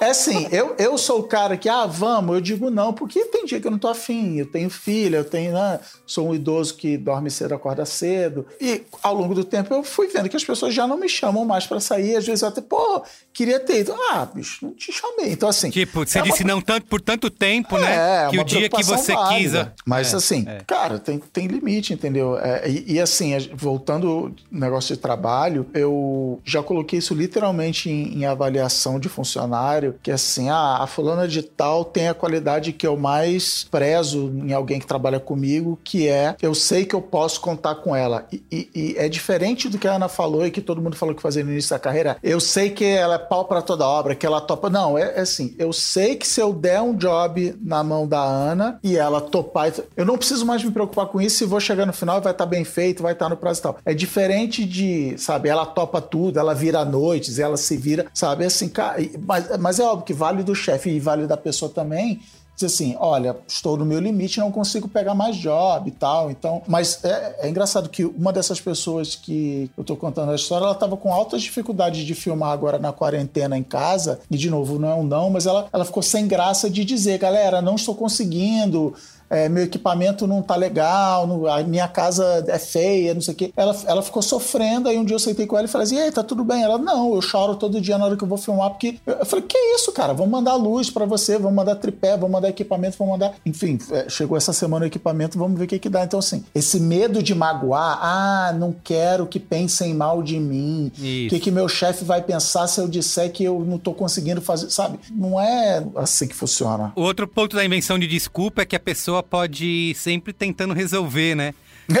É assim, eu, eu sou o cara que, ah, vamos, eu digo não, porque tem dia que eu não tô afim, eu tenho filha, eu tenho Tem, né? Sou um idoso que dorme cedo, acorda cedo. E ao longo do tempo eu fui vendo que as pessoas já não me chamam mais pra sair. Às vezes eu até, pô, queria ter ido. Ah, bicho, não te chamei. Então, assim. Tipo, você é disse uma... não tanto por tanto tempo, é, né? É, que o dia que você quis. Mas, é, assim, é. Cara, tem, tem limite, entendeu? É, e, e, assim, voltando ao negócio de trabalho, eu já coloquei isso literalmente em, em avaliação de funcionário, que, assim, ah, a fulana de tal tem a qualidade que eu mais prezo em alguém que trabalha comigo, que é, eu sei que eu posso contar com ela. E, e, e é diferente do que a Ana falou e que todo mundo falou que fazia no início da carreira. Eu sei que ela é pau pra toda obra, que ela topa. Não, é, é assim, eu sei que se eu der um job na mão da Ana e ela topar, eu não preciso mais me preocupar com isso, e vou chegar no final e vai estar bem feito, vai estar no prazo e tal. É diferente de, sabe, ela topa tudo, ela vira noites, ela se vira, sabe, assim, cara, mas, mas é óbvio que vale do chefe e vale da pessoa também. Diz assim, olha, estou no meu limite, não consigo pegar mais job e tal, então... Mas é, é engraçado que uma dessas pessoas que eu tô contando a história, ela estava com altas dificuldades de filmar agora na quarentena em casa, e de novo, não é um não, mas ela, ela ficou sem graça de dizer, galera, não estou conseguindo... É, meu equipamento não tá legal, não, a minha casa é feia, não sei o quê. Ela, ela ficou sofrendo, aí um dia eu sentei com ela e falei assim, ei, tá tudo bem? Ela, não, eu choro todo dia na hora que eu vou filmar, porque... Eu, eu falei, que isso, cara? Vamos mandar luz pra você, vamos mandar tripé, vamos mandar equipamento, vamos mandar... Enfim, é, chegou essa semana o equipamento, vamos ver o que que dá. Então, assim, esse medo de magoar, ah, não quero que pensem mal de mim, o que que meu chefe vai pensar se eu disser que eu não tô conseguindo fazer, sabe? Não é assim que funciona. O outro ponto da invenção de desculpa é que a pessoa pode ir sempre tentando resolver, né?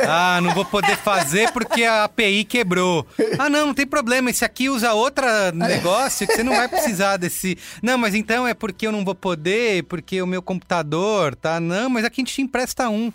Ah, não vou poder fazer porque a A P I quebrou. Ah, não, não tem problema, esse aqui usa outro negócio que você não vai precisar desse... Não, mas então é porque eu não vou poder, porque o meu computador, tá? Não, mas aqui a gente te empresta um.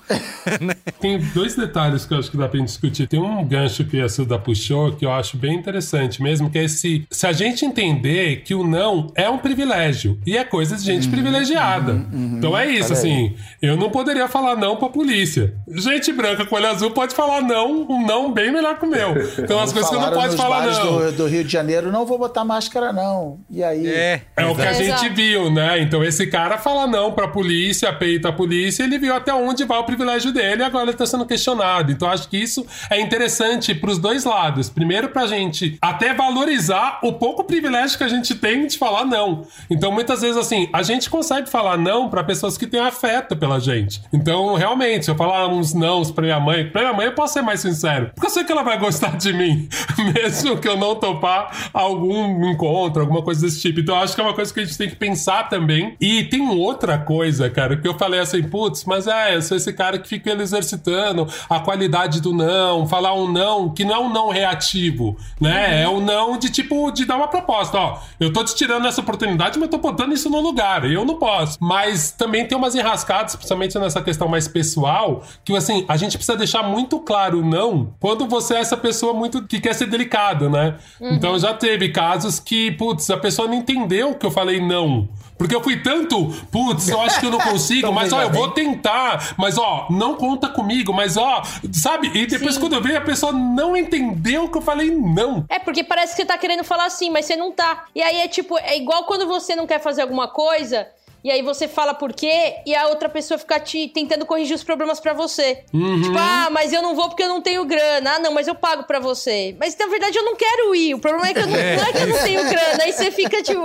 Tem dois detalhes que eu acho que dá pra gente discutir. Tem um gancho que a Suda puxou que eu acho bem interessante mesmo, que é esse... Se a gente entender que o não é um privilégio e é coisa de gente uhum, privilegiada. Uhum, uhum. Então é isso, assim, eu não poderia falar não pra polícia. Gente branca com olho azul pode falar não, um não bem melhor que o meu. Então as coisas que eu não posso falar não. Do, do Rio de Janeiro, não vou botar máscara não. E aí? É, é o que a gente viu, né? Então esse cara fala não pra polícia, peita a polícia, ele viu até onde vai o privilégio dele e agora ele tá sendo questionado. Então acho que isso é interessante pros dois lados. Primeiro pra gente até valorizar o pouco privilégio que a gente tem de falar não. Então muitas vezes assim, a gente consegue falar não pra pessoas que têm afeto pela gente. Então realmente, se eu falar uns nãos pra minha mãe, pra minha mãe eu posso ser mais sincero, porque eu sei que ela vai gostar de mim, mesmo que eu não topar algum encontro, alguma coisa desse tipo. Então eu acho que é uma coisa que a gente tem que pensar também. E tem outra coisa, cara, que eu falei assim, putz, mas é, eu sou esse cara que fica exercitando a qualidade do não, falar um não, que não é um não reativo, né? Uhum. É um não de tipo, de dar uma proposta, ó, eu tô te tirando essa oportunidade, mas tô botando isso no lugar, eu não posso. Mas também tem umas enrascadas, principalmente nessa questão mais pessoal, que assim, a gente precisa deixar muito claro não quando você é essa pessoa muito que quer ser delicada, né? Uhum. Então já teve casos que, putz, a pessoa não entendeu que eu falei não. Porque eu fui tanto, putz, eu acho que eu não consigo, mas ó, eu vou tentar, mas ó, não conta comigo, mas ó, sabe? E depois sim, quando eu vi, a pessoa não entendeu que eu falei não. É, porque parece que você tá querendo falar sim, mas você não tá. E aí é tipo, é igual quando você não quer fazer alguma coisa... E aí você fala por quê, e a outra pessoa fica te tentando corrigir os problemas pra você. Uhum. Tipo, ah, mas eu não vou porque eu não tenho grana. Ah, não, mas eu pago pra você. Mas, na verdade, eu não quero ir. O problema é que eu não, é. Não, é que eu não tenho grana. Aí você fica tipo...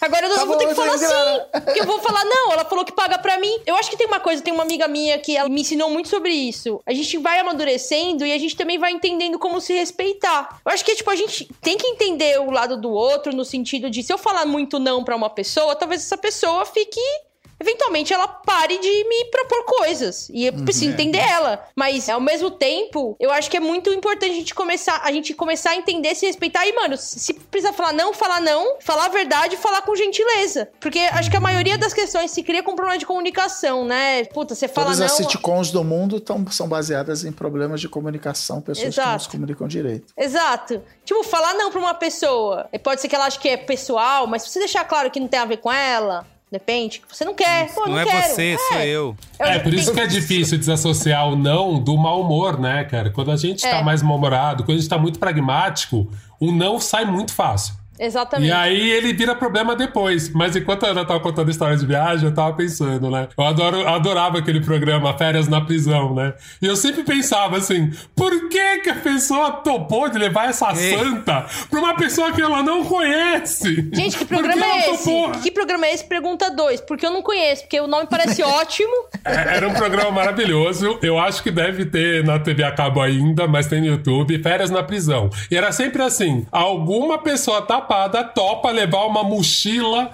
Agora eu não, tá vou bom, ter que falar assim. Porque eu vou falar, não, ela falou que paga pra mim. Eu acho que tem uma coisa, tem uma amiga minha que ela me ensinou muito sobre isso. A gente vai amadurecendo e a gente também vai entendendo como se respeitar. Eu acho que, tipo, a gente tem que entender o lado do outro no sentido de se eu falar muito não pra uma pessoa, talvez essa pessoa fique... Eventualmente ela pare de me propor coisas. E eu preciso uhum. entender ela. Mas ao mesmo tempo, eu acho que é muito importante a gente começar a, gente começar a entender, se respeitar. E, mano, se precisar falar não, falar não. Falar a verdade, falar com gentileza. Porque acho que a maioria das questões se cria com problema de comunicação, né? Puta, você fala Todas não... Todas as sitcoms do mundo tão, são baseadas em problemas de comunicação. Pessoas Exato. Que não se comunicam direito. Exato. Tipo, falar não pra uma pessoa. Pode ser que ela ache que é pessoal, mas se você deixar claro que não tem a ver com ela... Depende, que você não quer. Pô, não, não é quero. Você, é. Sou eu. É, por isso que é difícil desassociar o não do mau humor, né, cara? Quando a gente é. tá mais mal-humorado, quando a gente tá muito pragmático, o não sai muito fácil. Exatamente. E aí ele vira problema depois. Mas enquanto ela tava contando histórias de viagem, eu tava pensando, né? Eu adoro, adorava aquele programa Férias na Prisão, né? E eu sempre pensava assim, por que que a pessoa topou de levar essa Ei. santa pra uma pessoa que ela não conhece? Gente, que programa é esse? Topou? Que programa é esse? Pergunta dois. Porque eu não conheço, porque o nome parece ótimo. É, era um programa maravilhoso. Eu acho que deve ter na T V a cabo ainda, mas tem no YouTube. Férias na Prisão. E era sempre assim, alguma pessoa tá tapada, topa levar uma mochila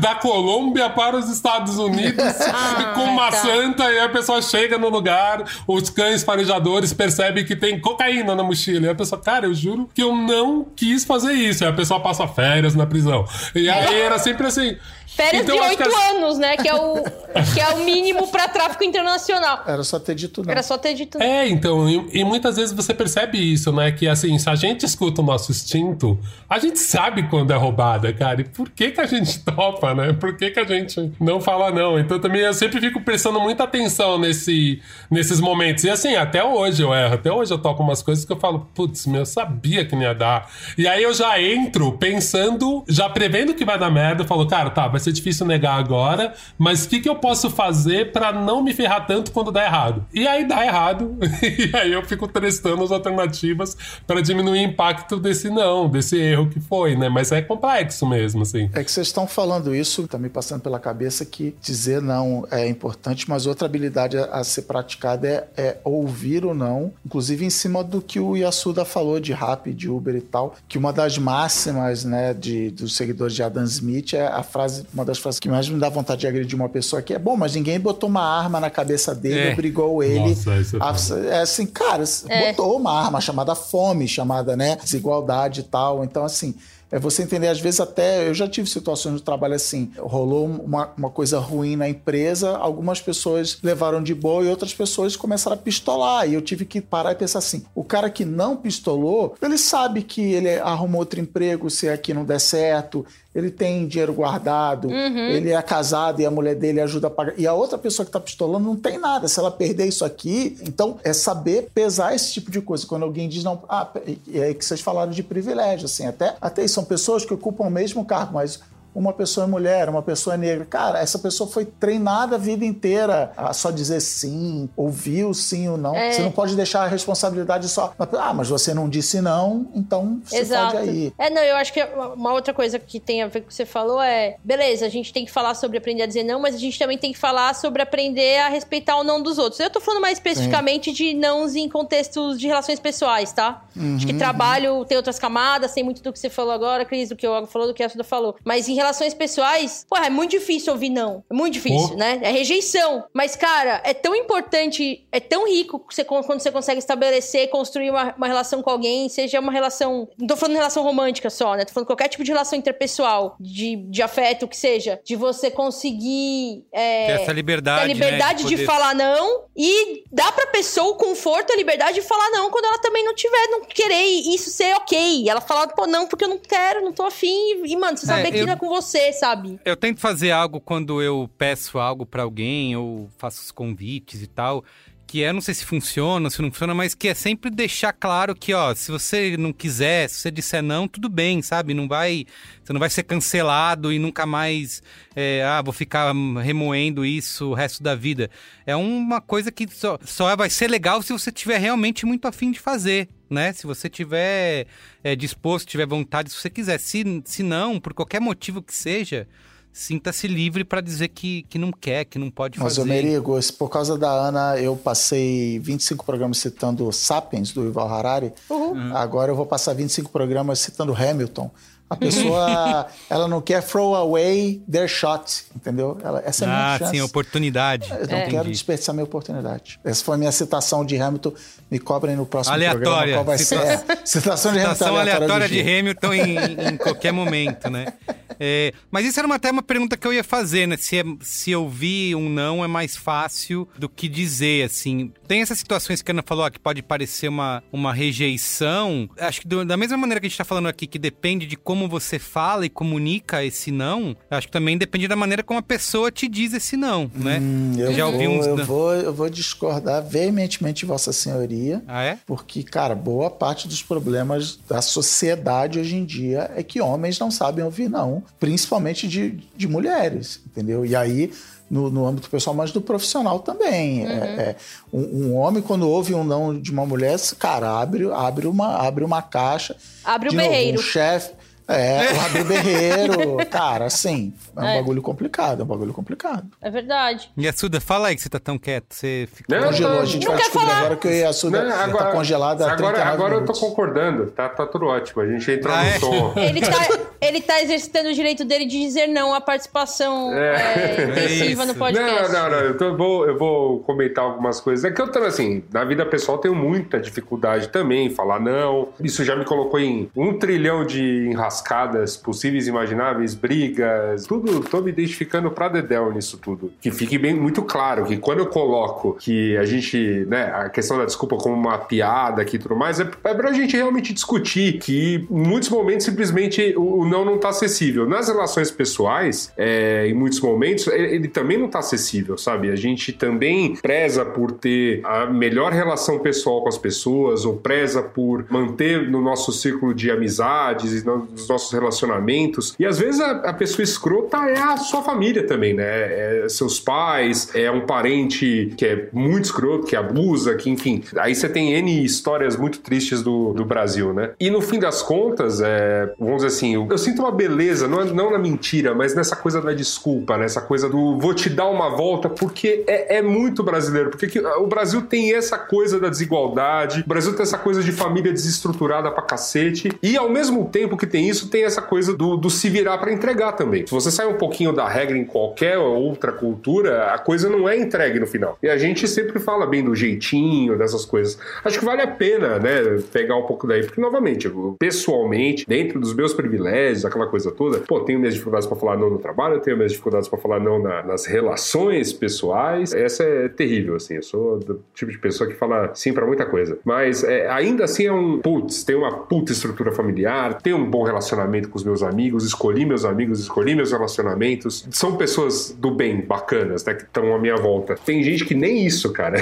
da Colômbia para os Estados Unidos ah, com uma tá. santa, e a pessoa chega no lugar, os cães farejadores percebem que tem cocaína na mochila, e a pessoa, cara, eu juro que eu não quis fazer isso, e a pessoa passa férias na prisão, e aí era sempre assim... Férias então, de oito que... anos, né? Que é, o, que é o mínimo pra tráfico internacional. Era só ter dito não. Era só ter dito não. É, então, e, e muitas vezes você percebe isso, né? Que assim, se a gente escuta o nosso instinto, a gente sabe quando é roubada, cara. E por que que a gente topa, né? Por que que a gente não fala não? Então também eu sempre fico prestando muita atenção nesse, nesses momentos. E assim, até hoje eu erro. Até hoje eu topo umas coisas que eu falo, putz, meu, eu sabia que não ia dar. E aí eu já entro pensando, já prevendo que vai dar merda. Eu falo, cara, tá, vai ser difícil negar agora, mas o que que eu posso fazer pra não me ferrar tanto quando dá errado? E aí dá errado, e aí eu fico testando as alternativas pra diminuir o impacto desse não, desse erro que foi, né? Mas é complexo mesmo, assim. É que vocês estão falando isso, tá me passando pela cabeça que dizer não é importante, mas outra habilidade a ser praticada é, é ouvir o não, inclusive em cima do que o Yasuda falou de Rappi, de Uber e tal, que uma das máximas, né, de, dos seguidores de Adam Smith é a frase... Uma das frases que mais me dá vontade de agredir uma pessoa aqui é, bom, mas ninguém botou uma arma na cabeça dele, é. obrigou ele. Nossa, isso é, a, é assim, cara, é. botou uma arma chamada fome, chamada, né, desigualdade e tal. Então, assim, é você entender, às vezes até, eu já tive situações no trabalho assim, rolou uma, uma coisa ruim na empresa, algumas pessoas levaram de boa e outras pessoas começaram a pistolar. E eu tive que parar e pensar assim, o cara que não pistolou, ele sabe que ele arrumou outro emprego se aqui não der certo, ele tem dinheiro guardado, uhum. ele é casado e a mulher dele ajuda a pagar. E a outra pessoa que tá pistolando não tem nada. Se ela perder isso aqui... Então, é saber pesar esse tipo de coisa. Quando alguém diz não... Ah, e aí que vocês falaram de privilégio, assim. Até, até são pessoas que ocupam o mesmo cargo, mas... Uma pessoa é mulher, uma pessoa é negra. Cara, essa pessoa foi treinada a vida inteira a só dizer sim, ouvir o sim ou não. É. Você não pode deixar a responsabilidade só... Ah, mas você não disse não, então você Exato. pode aí. É, não, eu acho que uma outra coisa que tem a ver com o que você falou é... Beleza, a gente tem que falar sobre aprender a dizer não, mas a gente também tem que falar sobre aprender a respeitar o não dos outros. Eu tô falando mais especificamente sim. de nãos em contextos de relações pessoais, tá? Uhum, acho que trabalho uhum. tem outras camadas, tem muito do que você falou agora, Cris, do que o Iago falou, do que a Suda falou. Mas em relações pessoais, porra, é muito difícil ouvir não. É muito difícil, oh. né? É rejeição. Mas, cara, é tão importante, é tão rico você, quando você consegue estabelecer, construir uma, uma relação com alguém, seja uma relação... Não tô falando relação romântica só, né? Tô falando qualquer tipo de relação interpessoal, de, de afeto, o que seja. De você conseguir... É, essa liberdade, essa liberdade, né? De, de falar não e dar pra pessoa o conforto, a liberdade de falar não quando ela também não tiver, não querer isso ser ok. Ela falar, pô, não, porque eu não quero, não tô afim. E, mano, você saber é, que eu... não é com você, sabe? Eu tento fazer algo quando eu peço algo pra alguém, ou faço os convites e tal, que é, não sei se funciona, se não funciona, mas que é sempre deixar claro que, ó, se você não quiser, se você disser não, tudo bem, sabe? Não vai, você não vai ser cancelado e nunca mais, é, ah, vou ficar remoendo isso o resto da vida. É uma coisa que só, só vai ser legal se você tiver realmente muito afim de fazer, né? Se você tiver é, disposto, tiver vontade, se você quiser. Se, se não, por qualquer motivo que seja... Sinta-se livre para dizer que, que não quer, que não pode fazer. Mas, ô Merigo, por causa da Ana, eu passei vinte e cinco programas citando Sapiens, do Yuval Harari. Uhum. Agora eu vou passar vinte e cinco programas citando Hamilton. A pessoa, ela não quer throw away their shot, entendeu? Ela, essa é a minha ah, chance. Ah, sim, oportunidade. Eu não é. quero desperdiçar minha oportunidade. Essa foi a minha citação de Hamilton. Me cobrem no próximo aleatória. programa. Qual vai Cita... ser? É. Citação de Hamilton. Citação aleatória de Hamilton em, em qualquer momento, né? É, mas isso era uma, até uma pergunta que eu ia fazer, né? Se, é, se eu vi um não, é mais fácil do que dizer, assim. Tem essas situações que a Ana falou, ó, que pode parecer uma, uma rejeição. Acho que do, da mesma maneira que a gente tá falando aqui, que depende de como como você fala e comunica esse não, acho que também depende da maneira como a pessoa te diz esse não, né? Hum, eu, já vou, ouvi uns... eu, vou, eu vou discordar veementemente de Vossa Senhoria, ah, é? porque, cara, boa parte dos problemas da sociedade hoje em dia é que homens não sabem ouvir não, principalmente de, de mulheres, entendeu? E aí... No, no âmbito pessoal, mas do profissional também. Uhum. É, é, um, um homem, quando ouve um não de uma mulher, cara, abre, abre, uma, abre uma caixa. Abre o berreiro. Um chefe. É, abre o berreiro. Cara, assim, é um é. bagulho complicado, é um bagulho complicado. É verdade. E Assuda, fala aí que você tá tão quieto. Você ficou... Não, congelou, a gente vai descobrir falar. agora que a Assuda tá congelada há trinta e nove minutos. Agora eu tô concordando, tá, tá tudo ótimo, a gente entrou ah, no é? tom. Ele tá... Ele tá exercitando o direito dele de dizer não à participação é. É, intensiva é no podcast. Não, não, não. Eu, tô, eu, vou, eu vou comentar algumas coisas. É que eu tô, assim, na vida pessoal tenho muita dificuldade também em falar não. Isso já me colocou em um trilhão de enrascadas possíveis, imagináveis, brigas, tudo. Tô me identificando pra dedéu nisso tudo. Que fique bem muito claro que quando eu coloco que a gente, né, a questão da desculpa como uma piada aqui e tudo mais, é, é pra gente realmente discutir que em muitos momentos simplesmente o não Não, não está acessível. Nas relações pessoais, é, em muitos momentos, ele, ele também não está acessível, sabe? A gente também preza por ter a melhor relação pessoal com as pessoas, ou preza por manter no nosso círculo de amizades e nos nossos relacionamentos. E às vezes a, a pessoa escrota é a sua família também, né? É seus pais, é um parente que é muito escroto, que abusa, que enfim. Aí você tem N histórias muito tristes do, do Brasil, né? E no fim das contas, é, vamos dizer assim, eu sinto uma beleza, não, não na mentira, mas nessa coisa da desculpa, nessa coisa do vou te dar uma volta, porque é, é muito brasileiro, porque que, o Brasil tem essa coisa da desigualdade, o Brasil tem essa coisa de família desestruturada pra cacete, e ao mesmo tempo que tem isso, tem essa coisa do, do se virar pra entregar também. Se você sai um pouquinho da regra em qualquer outra cultura, a coisa não é entregue no final. E a gente sempre fala bem do jeitinho, dessas coisas. Acho que vale a pena, né, pegar um pouco daí, porque novamente, eu, pessoalmente, dentro dos meus privilégios, aquela coisa toda, pô, tenho minhas dificuldades pra falar não no trabalho, tenho minhas dificuldades pra falar não na, nas relações pessoais. Essa é terrível, assim, eu sou do tipo de pessoa que fala sim pra muita coisa, mas é, ainda assim é um, putz, tem uma puta estrutura familiar, tem um bom relacionamento com os meus amigos, escolhi meus amigos, escolhi meus relacionamentos, são pessoas do bem, bacanas, né, que estão à minha volta. Tem gente que nem isso, cara.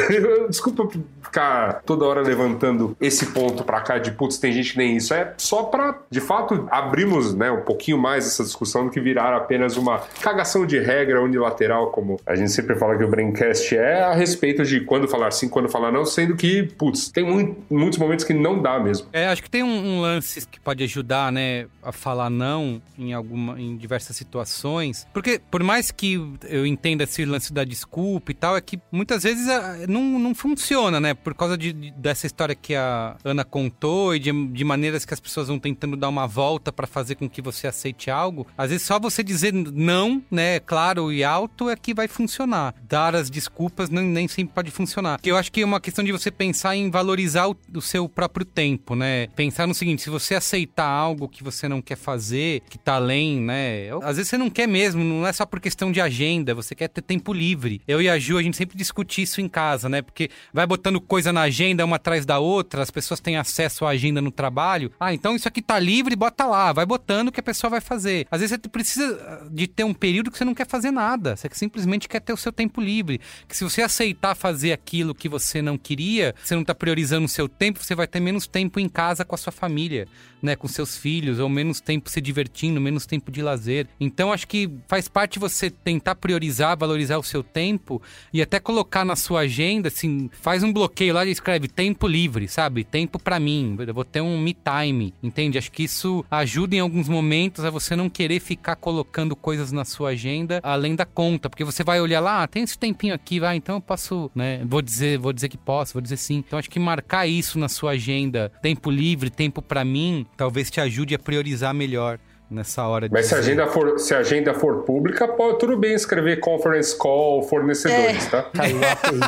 Desculpa ficar toda hora levantando esse ponto pra cá de, putz, tem gente que nem isso, é só pra, de fato, abrirmos, né, um pouquinho mais essa discussão do que virar apenas uma cagação de regra unilateral, como a gente sempre fala que o Braincast é, a respeito de quando falar sim, quando falar não, sendo que, putz, tem muito, muitos momentos que não dá mesmo. É, acho que tem um, um lance que pode ajudar, né, a falar não em, alguma, em diversas situações, porque por mais que eu entenda esse lance da desculpa e tal, é que muitas vezes não, não funciona, né, por causa de, dessa história que a Ana contou e de, de maneiras que as pessoas vão tentando dar uma volta pra fazer com que você aceite algo. Às vezes só você dizer não, né, claro e alto, é que vai funcionar. Dar as desculpas nem, nem sempre pode funcionar. Porque eu acho que é uma questão de você pensar em valorizar o, o seu próprio tempo, né? Pensar no seguinte, se você aceitar algo que você você não quer fazer, que tá além, né? Às vezes você não quer mesmo, não é só por questão de agenda, você quer ter tempo livre. Eu e a Ju, a gente sempre discute isso em casa, né? Porque vai botando coisa na agenda, uma atrás da outra, as pessoas têm acesso à agenda no trabalho. Ah, então isso aqui tá livre, bota lá, vai botando que a pessoa vai fazer. Às vezes você precisa de ter um período que você não quer fazer nada, você simplesmente quer ter o seu tempo livre. Que se você aceitar fazer aquilo que você não queria, você não tá priorizando o seu tempo, você vai ter menos tempo em casa com a sua família, né, com seus filhos, ou menos tempo se divertindo, menos tempo de lazer. Então acho que faz parte você tentar priorizar, valorizar o seu tempo e até colocar na sua agenda, assim, faz um bloqueio lá e escreve tempo livre, sabe? Tempo pra mim, eu vou ter um me time, entende? Acho que isso ajuda em alguns momentos a você não querer ficar colocando coisas na sua agenda além da conta, porque você vai olhar lá, ah, tem esse tempinho aqui, vai, então eu posso, né, vou dizer, vou dizer que posso, vou dizer sim. Então acho que marcar isso na sua agenda, tempo livre, tempo pra mim, talvez te ajude a priorizar melhor nessa hora. De Mas se a, agenda for, se a agenda for pública, pode, tudo bem escrever conference call fornecedores, é. tá? Caiu a API.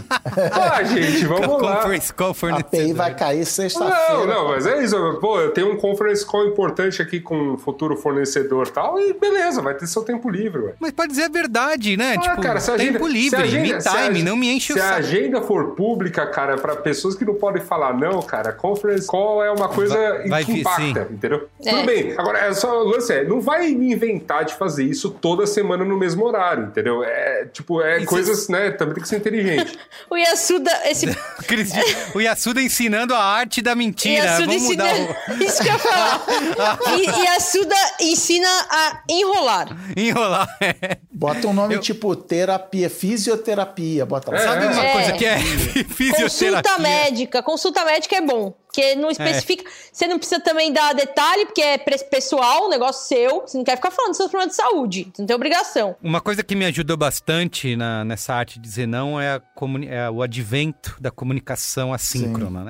Ah, gente, vamos então, lá. Conference call fornecedores. A API vai cair sexta-feira. Não, não, mas é isso. Pô, eu tenho um conference call importante aqui com um futuro fornecedor e tal, e beleza, vai ter seu tempo livre. Ué. Mas pode dizer a verdade, né? Ah, tipo, cara, se agenda, tempo livre, se agenda, me time, a, não me enche o saco. Se a agenda for pública, cara, pra pessoas que não podem falar não, cara, conference call é uma coisa vai, que vai, impacta, sim. entendeu? É. Tudo bem, agora é só o lance. Não vai me inventar de fazer isso toda semana no mesmo horário, entendeu? É, tipo, é isso coisas, é... né? Também tem que ser inteligente. O Yasuda... Esse... o Yasuda ensinando a arte da mentira. Yasuda Vamos ensina... mudar o... Isso que eu ia falar. E Yasuda ensina a enrolar. Enrolar, é. Bota um nome eu... tipo terapia, fisioterapia, bota lá. É, Sabe é. uma coisa que é fisioterapia? Consulta médica. Consulta médica é bom. Porque não especifica... É. Você não precisa também dar detalhe, porque é pessoal, um negócio seu. Você não quer ficar falando dos seus problemas de saúde. Você não tem obrigação. Uma coisa que me ajudou bastante na, nessa arte de dizer não é, a comuni- é o advento da comunicação assíncrona, Sim.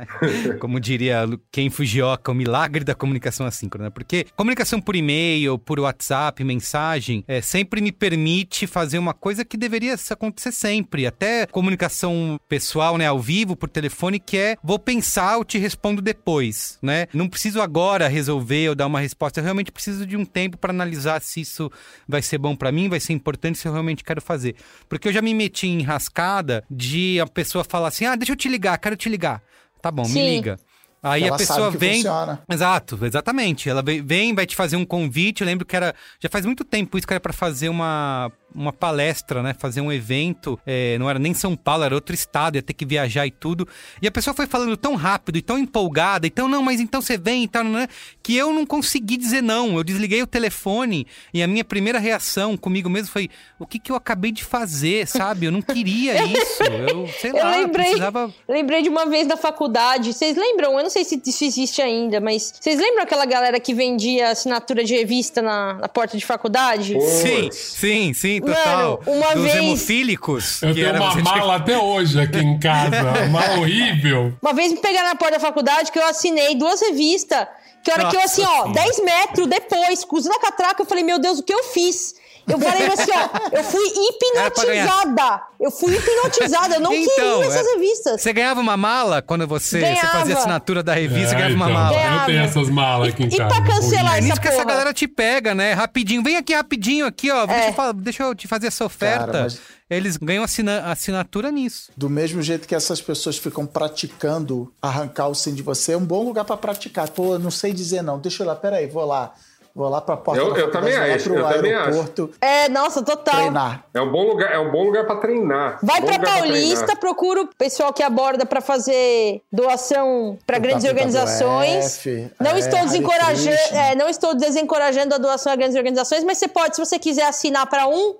né? Como diria Ken Fujioka, o milagre da comunicação assíncrona. Porque comunicação por e-mail, por WhatsApp, mensagem, é, sempre me permite fazer uma coisa que deveria acontecer sempre. Até comunicação pessoal, né? Ao vivo, por telefone, que é, vou pensar, eu te respondo depois, né? Não preciso agora resolver ou dar uma resposta, eu realmente preciso de um tempo para analisar se isso vai ser bom para mim, vai ser importante, se eu realmente quero fazer. Porque eu já me meti em enrascada de a pessoa falar assim, ah, deixa eu te ligar, quero te ligar. Tá bom, Sim. me liga. Aí ela a pessoa vem... Funciona. Exato, exatamente. Ela vem, vai te fazer um convite. Eu lembro que era... Já faz muito tempo isso que era pra fazer uma, uma palestra, né? Fazer um evento. É, não era nem São Paulo, era outro estado. Ia ter que viajar e tudo. E a pessoa foi falando tão rápido e tão empolgada. Então, não, mas então você vem e tal, né? Que eu não consegui dizer não. Eu desliguei o telefone e a minha primeira reação comigo mesmo foi... O que que eu acabei de fazer, sabe? Eu não queria isso. Eu, sei eu lá, lembrei, precisava... Lembrei de uma vez da faculdade. Vocês lembram? Eu não sei se isso existe ainda, mas vocês lembram aquela galera que vendia assinatura de revista na, na porta de faculdade? Sim, sim, sim, total. Mano, uma Dos vez... hemofílicos. Eu tenho uma mala até hoje aqui em casa, uma mala horrível. Uma vez me pegaram na porta da faculdade que eu assinei duas revistas, que a hora Nossa, que eu assim, ó, dez metros depois, com na catraca, eu falei, meu Deus, o que eu fiz? Eu falei assim, ó, eu fui hipnotizada. Eu fui hipnotizada, eu não então, queria essas revistas. Você ganhava uma mala quando você, você fazia assinatura da revista, é, você ganhava então, uma mala. Ganhava. Eu tenho essas malas aqui em casa. E pra cancelar essa porra. É que essa galera te pega, né? Rapidinho, vem aqui rapidinho, aqui, ó. É. Deixa, eu falar, deixa eu te fazer essa oferta. Cara, mas... Eles ganham assina- assinatura nisso. Do mesmo jeito que essas pessoas ficam praticando arrancar o sim de você, é um bom lugar pra praticar. Pô, não sei dizer não, deixa eu ir lá, peraí, vou lá. Vou lá pra porta, eu, eu também acho, pro eu aeroporto. Também acho. É, nossa, total. Treinar. É um bom lugar, é um bom lugar pra treinar. Vai pra Paulista, procura o pessoal que aborda pra fazer doação pra grandes organizações. Não estou desencorajando, é, não estou desencorajando a doação a grandes organizações, mas você pode, se você quiser assinar pra um,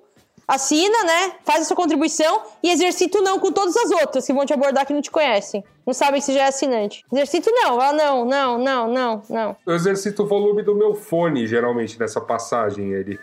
assina, né? Faz a sua contribuição e exercita o não com todas as outras que vão te abordar que não te conhecem. Não sabem que você já é assinante. Exercito não. Ah, não, não, não, não, não. Eu exercito o volume do meu fone, geralmente, nessa passagem. Ele,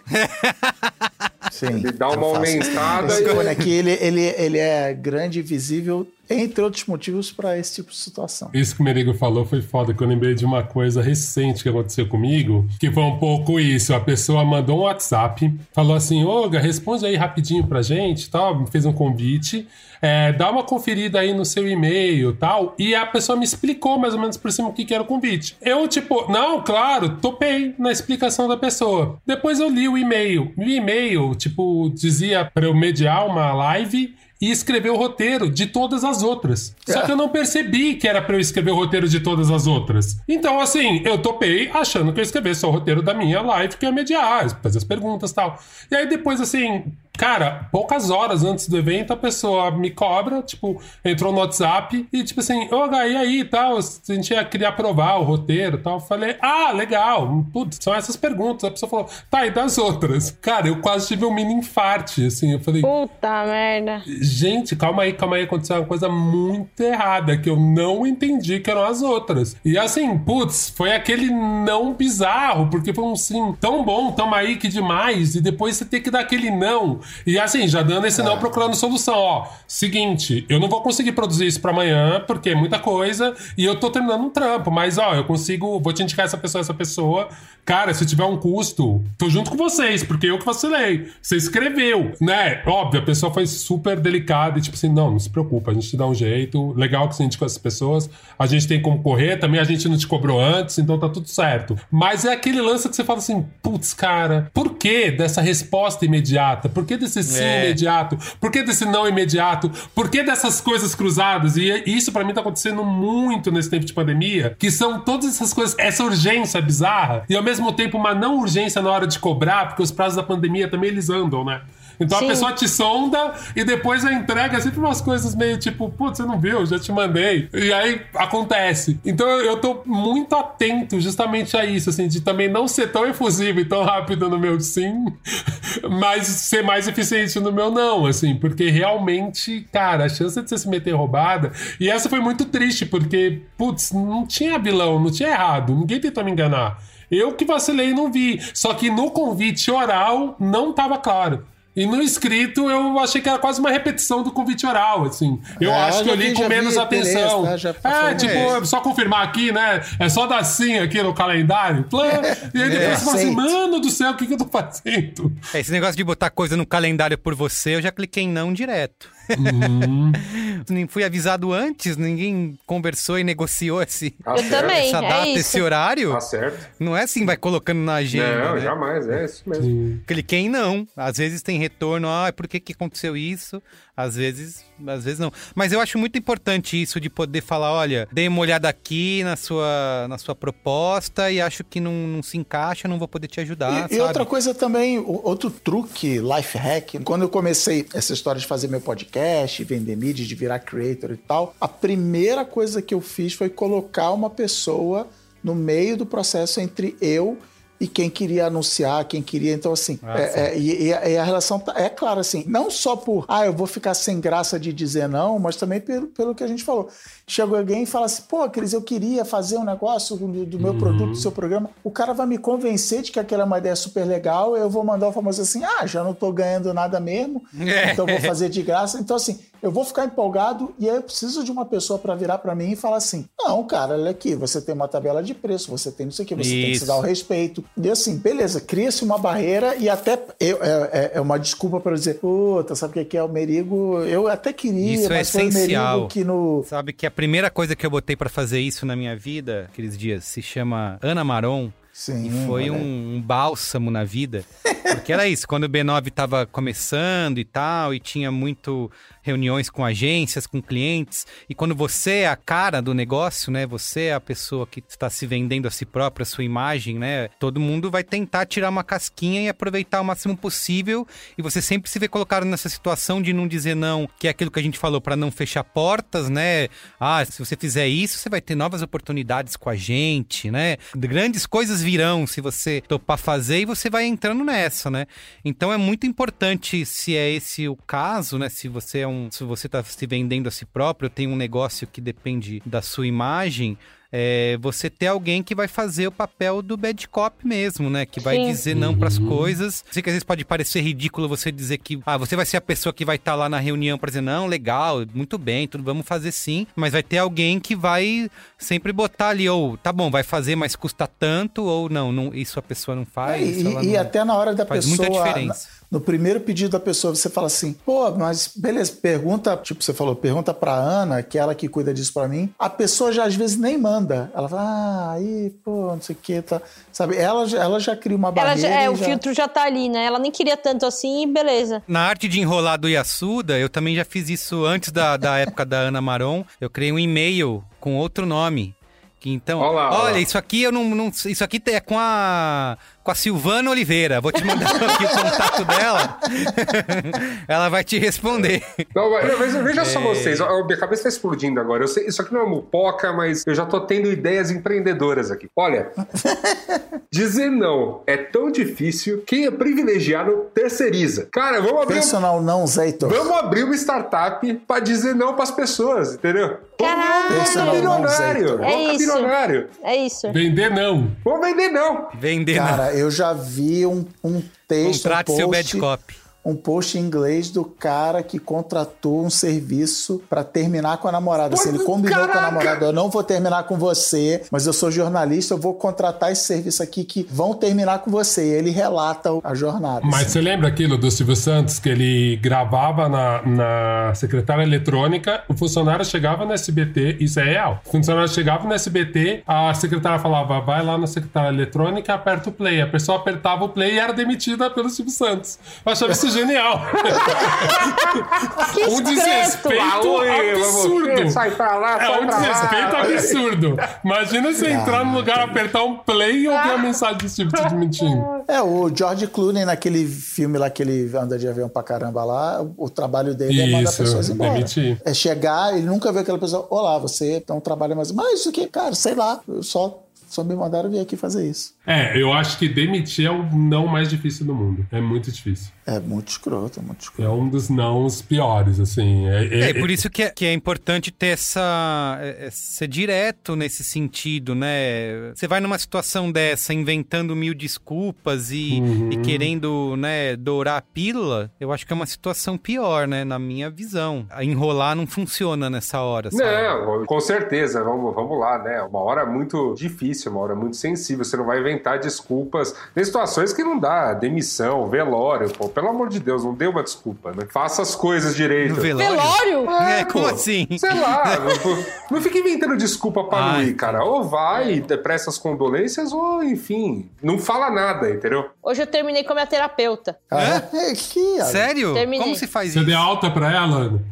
Sim, ele dá uma aumentada. Esse e... fone aqui, ele, ele, ele é grande, visível... entre outros motivos para esse tipo de situação. Isso que o Merigo falou foi foda, que eu lembrei de uma coisa recente que aconteceu comigo, que foi um pouco isso. A pessoa mandou um WhatsApp, falou assim, Olga, responde aí rapidinho pra gente, tal, fez um convite, é, dá uma conferida aí no seu e-mail, tal, e a pessoa me explicou mais ou menos por cima o que era o convite. Eu, tipo, não, claro, topei na explicação da pessoa. Depois eu li o e-mail. O e-mail, tipo, dizia pra eu mediar uma live e escrever o roteiro de todas as outras. É. Só que eu não percebi que era pra eu escrever o roteiro de todas as outras. Então, assim, eu topei achando que eu escrevi só o roteiro da minha live, que eu ia mediar, fazer as perguntas e tal. E aí depois, assim, cara, poucas horas antes do evento, a pessoa me cobra, tipo, entrou no WhatsApp e, tipo assim, ô, oh, e aí, tal, a gente ia querer aprovar o roteiro e tal. Eu falei, ah, legal, putz, são essas perguntas. A pessoa falou, tá, e das outras? Cara, eu quase tive um mini infarte, assim, eu falei... Puta merda. Gente, calma aí, calma aí, aconteceu uma coisa muito errada, que eu não entendi que eram as outras. E assim, putz, foi aquele não bizarro, porque foi um sim tão bom, tamo aí, que demais, e depois você tem que dar aquele não. E assim, já dando esse não, procurando solução, ó, seguinte, eu não vou conseguir produzir isso pra amanhã, porque é muita coisa e eu tô terminando um trampo, mas ó, eu consigo, vou te indicar essa pessoa, essa pessoa, cara, se tiver um custo, tô junto com vocês, porque eu que vacilei, você escreveu, né, óbvio, a pessoa foi super delicada e tipo assim, não, não se preocupa, a gente te dá um jeito, legal que você indicou essas pessoas, a gente tem como correr, também a gente não te cobrou antes, então tá tudo certo, mas é aquele lance que você fala assim, putz, cara, por que dessa resposta imediata? Por que Por que desse sim é. imediato? Por que desse não imediato? Por que dessas coisas cruzadas? E isso pra mim tá acontecendo muito nesse tempo de pandemia, que são todas essas coisas, essa urgência bizarra e ao mesmo tempo uma não urgência na hora de cobrar, porque os prazos da pandemia também eles andam, né? Então sim. A pessoa te sonda e depois a entrega sempre umas coisas meio tipo, putz, você não viu, já te mandei. E aí acontece. Então eu tô muito atento justamente a isso, assim, de também não ser tão efusivo e tão rápido no meu sim, mas ser mais eficiente no meu não, assim, porque realmente, cara, a chance de você se meter roubada, e essa foi muito triste, porque, putz, não tinha vilão, não tinha errado, ninguém tentou me enganar. Eu que vacilei e não vi. Só que no convite oral não tava claro. E no escrito, eu achei que era quase uma repetição do convite oral, assim. Eu é, acho que eu li com menos atenção. Tá? É, tipo, é só confirmar aqui, né? É só dar sim aqui no calendário. E aí depois é, você fala assim, mano do céu, o que, que eu tô fazendo? É, esse negócio de botar coisa no calendário por você, eu já cliquei em não direto. Uhum. Nem fui avisado antes, ninguém conversou e negociou esse, tá essa também, data, é esse horário. Tá certo. Não é assim, vai colocando na agenda. Não, né? Jamais, é isso mesmo. Sim. Cliquei em não. Às vezes tem retorno, ah, por que, que aconteceu isso? Às vezes, às vezes não. Mas eu acho muito importante isso de poder falar, olha, dei uma olhada aqui na sua, na sua proposta e acho que não, não se encaixa, não vou poder te ajudar, e, sabe? E outra coisa também, outro truque, life hack, quando eu comecei essa história de fazer meu podcast, vender mídia, de virar creator e tal, a primeira coisa que eu fiz foi colocar uma pessoa no meio do processo entre eu e quem queria anunciar, quem queria... Então, assim, ah, é, é, e, e a relação... Tá, é claro, assim, não só por... Ah, eu vou ficar sem graça de dizer não, mas também pelo, pelo que a gente falou. Chega alguém e fala assim, pô, Cris, eu queria fazer um negócio do, do meu uhum. produto, do seu programa. O cara vai me convencer de que aquela é uma ideia super legal, eu vou mandar o famoso assim, ah, já não tô ganhando nada mesmo, então vou fazer de graça. Então, assim... Eu vou ficar empolgado e aí eu preciso de uma pessoa para virar para mim e falar assim, não, cara, olha aqui, você tem uma tabela de preço, você tem não sei o que, você Isso. tem que se dar o respeito. E assim, beleza, cria-se uma barreira e até eu, é, é uma desculpa para dizer, puta, sabe o que é o Merigo? Eu até queria, isso mas é foi essencial. O Merigo que no... Sabe que a primeira coisa que eu botei para fazer isso na minha vida, Cris Dias, se chama Ana Maron. Sim, e foi um, um bálsamo na vida, porque era isso, quando o B nove estava começando e tal, e tinha muito reuniões com agências, com clientes, e quando você é a cara do negócio, né, você é a pessoa que está se vendendo a si própria, a sua imagem, né, todo mundo vai tentar tirar uma casquinha e aproveitar o máximo possível, e você sempre se vê colocado nessa situação de não dizer não, que é aquilo que a gente falou, para não fechar portas, né, ah, se você fizer isso, você vai ter novas oportunidades com a gente, né, grandes coisas virão se você topar fazer e você vai entrando nessa, né? Então é muito importante, se é esse o caso, né? Se você é um, se você tá se vendendo a si próprio, tem um negócio que depende da sua imagem, é, você ter alguém que vai fazer o papel do bad cop mesmo, né? Que vai Sim. dizer não pras coisas. Sei que às vezes pode parecer ridículo você dizer que... Ah, você vai ser a pessoa que vai estar tá lá na reunião pra dizer não, legal, muito bem, tudo, vamos fazer sim. Mas vai ter alguém que vai sempre botar ali, ou tá bom, vai fazer, mas custa tanto, ou não, não isso a pessoa não faz. É, e ela e não, até na hora da faz pessoa... Muita diferença. Na... No primeiro pedido da pessoa, você fala assim, pô, mas beleza, pergunta, tipo você falou, pergunta pra Ana, que é ela que cuida disso pra mim. A pessoa já às vezes nem manda. Ela fala, ah, aí, pô, não sei o que, tá. Sabe, ela, ela já cria uma barreira. Já, é, já... O filtro já tá ali, né? Ela nem queria tanto assim, beleza. Na arte de enrolar do Yasuda, eu também já fiz isso antes da, da época da Ana Maron. Eu criei um e-mail com outro nome. Então, olá, olha, olá. Isso aqui eu não, não. Isso aqui é com a. com a Silvana Oliveira. Vou te mandar aqui o contato dela. Ela vai te responder. Não, mas veja é... só vocês. A minha cabeça está explodindo agora. Eu sei, isso aqui não é mupoca, mas eu já tô tendo ideias empreendedoras aqui. Olha, dizer não é tão difícil. Quem é privilegiado terceiriza. Cara, vamos abrir... Personal um... não, Zeitor. Vamos abrir uma startup para dizer não para as pessoas, entendeu? Caralho! Personal milionário. Não, é isso. Milionário. É isso. Vender não. Vou vender não. Vender não. Cara, eu já vi um, um texto, um post, seu bad copy. Um post em inglês do cara que contratou um serviço pra terminar com a namorada. Pô, se ele combinou caraca. com a namorada, eu não vou terminar com você, mas eu sou jornalista, eu vou contratar esse serviço aqui que vão terminar com você. E ele relata a jornada. Mas assim. Você lembra aquilo do Silvio Santos, que ele gravava na, na secretária eletrônica, o funcionário chegava no S B T, isso é real, o funcionário chegava no S B T, a secretária falava, vai lá na secretária eletrônica, aperta o play. A pessoa apertava o play e era demitida pelo Silvio Santos. Eu achava isso genial. Que um desrespeito absurdo. Sai pra lá, sai é um pra desrespeito lá. Absurdo. Imagina você entrar no lugar, apertar um play e ouvir a mensagem desse tipo te demitindo. É, o George Clooney naquele filme lá que ele anda de avião pra caramba lá, o trabalho dele isso, é mandar pessoas embora. Demitir. É chegar, ele nunca vê aquela pessoa, olá, você não trabalha mais. Mas isso aqui, cara, sei lá, eu só... Só me mandaram vir aqui fazer isso. É, eu acho que demitir é o não mais difícil do mundo. É muito difícil. É muito escroto, é muito escroto. É um dos nãos piores, assim. É, é, é, é por isso que é, que é importante ter essa... É, ser direto nesse sentido, né? Você vai numa situação dessa, inventando mil desculpas e, uhum. e querendo, né, dourar a pílula, eu acho que é uma situação pior, né? Na minha visão. Enrolar não funciona nessa hora, sabe? Não, com certeza. Vamos, vamos lá, né? Uma hora muito difícil. Uma hora muito sensível, você não vai inventar desculpas. Tem situações que não dá, demissão, velório, pô, pelo amor de Deus, não dê uma desculpa, né? Faça as coisas direito. No velório? velório? É, é, como pô, assim? Sei lá, não, não fica inventando desculpa pra Luiz, cara. Ou vai, presta as condolências, ou enfim, não fala nada, entendeu? Hoje eu terminei com a minha terapeuta. É? É que, sério? Terminei. Como se faz isso? Você deu alta pra ela, Ana?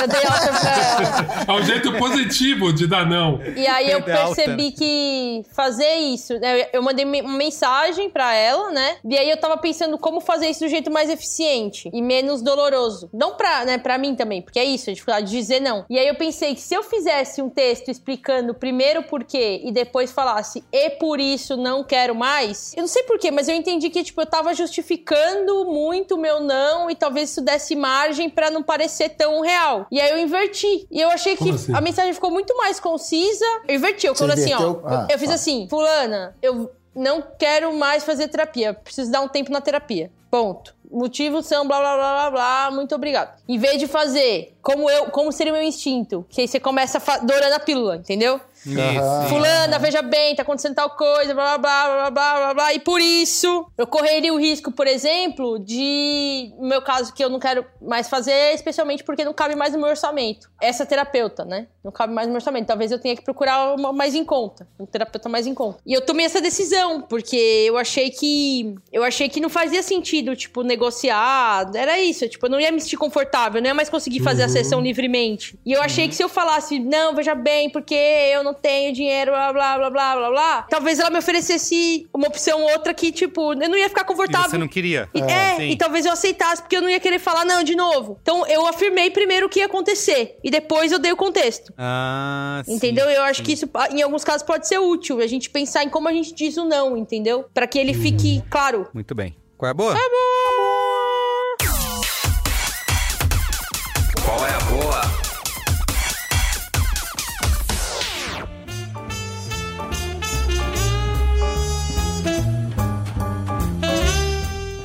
Eu dei alta pra ela. É um jeito positivo de dar não. E aí eu percebi alta. que fazer isso, né? Eu mandei uma mensagem pra ela, né? E aí eu tava pensando como fazer isso do jeito mais eficiente e menos doloroso. Não pra, né? Pra mim também, porque é isso, a dificuldade de dizer não. E aí eu pensei que se eu fizesse um texto explicando primeiro o porquê e depois falasse, e por isso não quero mais, eu não sei porquê, mas eu entendi que, tipo, eu tava justificando muito o meu não e talvez isso desse margem pra não parecer tão real. E aí eu inverti. E eu achei que assim? A mensagem ficou muito mais concisa. Eu inverti, eu falei assim, ó. Ah. Eu fiz assim, fulana, eu não quero mais fazer terapia, preciso dar um tempo na terapia, ponto. Motivos são blá, blá, blá, blá, blá, muito obrigado. Em vez de fazer como, eu, como seria o meu instinto, que aí você começa fa- dourando a pílula, entendeu? Isso. Fulana, veja bem, tá acontecendo tal coisa, blá, blá, blá, blá, blá, blá, blá. E por isso, eu correria o risco, por exemplo, de... No meu caso, que eu não quero mais fazer, especialmente porque não cabe mais no meu orçamento. Essa terapeuta, né? Não cabe mais no meu orçamento. Talvez eu tenha que procurar uma mais em conta. Um terapeuta mais em conta. E eu tomei essa decisão, porque eu achei que... Eu achei que não fazia sentido, tipo, negociar. Era isso, tipo, eu não ia me sentir confortável, eu não ia mais conseguir fazer uhum. a sessão livremente. E eu achei que se eu falasse, não, veja bem, porque eu não tenho dinheiro, blá, blá, blá, blá, blá, blá. Talvez ela me oferecesse uma opção outra que, tipo, eu não ia ficar confortável. E você não queria. E, é, é e talvez eu aceitasse, porque eu não ia querer falar não de novo. Então, eu afirmei primeiro o que ia acontecer. E depois eu dei o contexto. Ah, entendeu? Sim, eu acho sim. que isso, em alguns casos, pode ser útil. A gente pensar em como a gente diz o não, entendeu? Pra que ele hum. fique claro. Muito bem. Qual é a boa? Qual é a boa? Qual é a boa?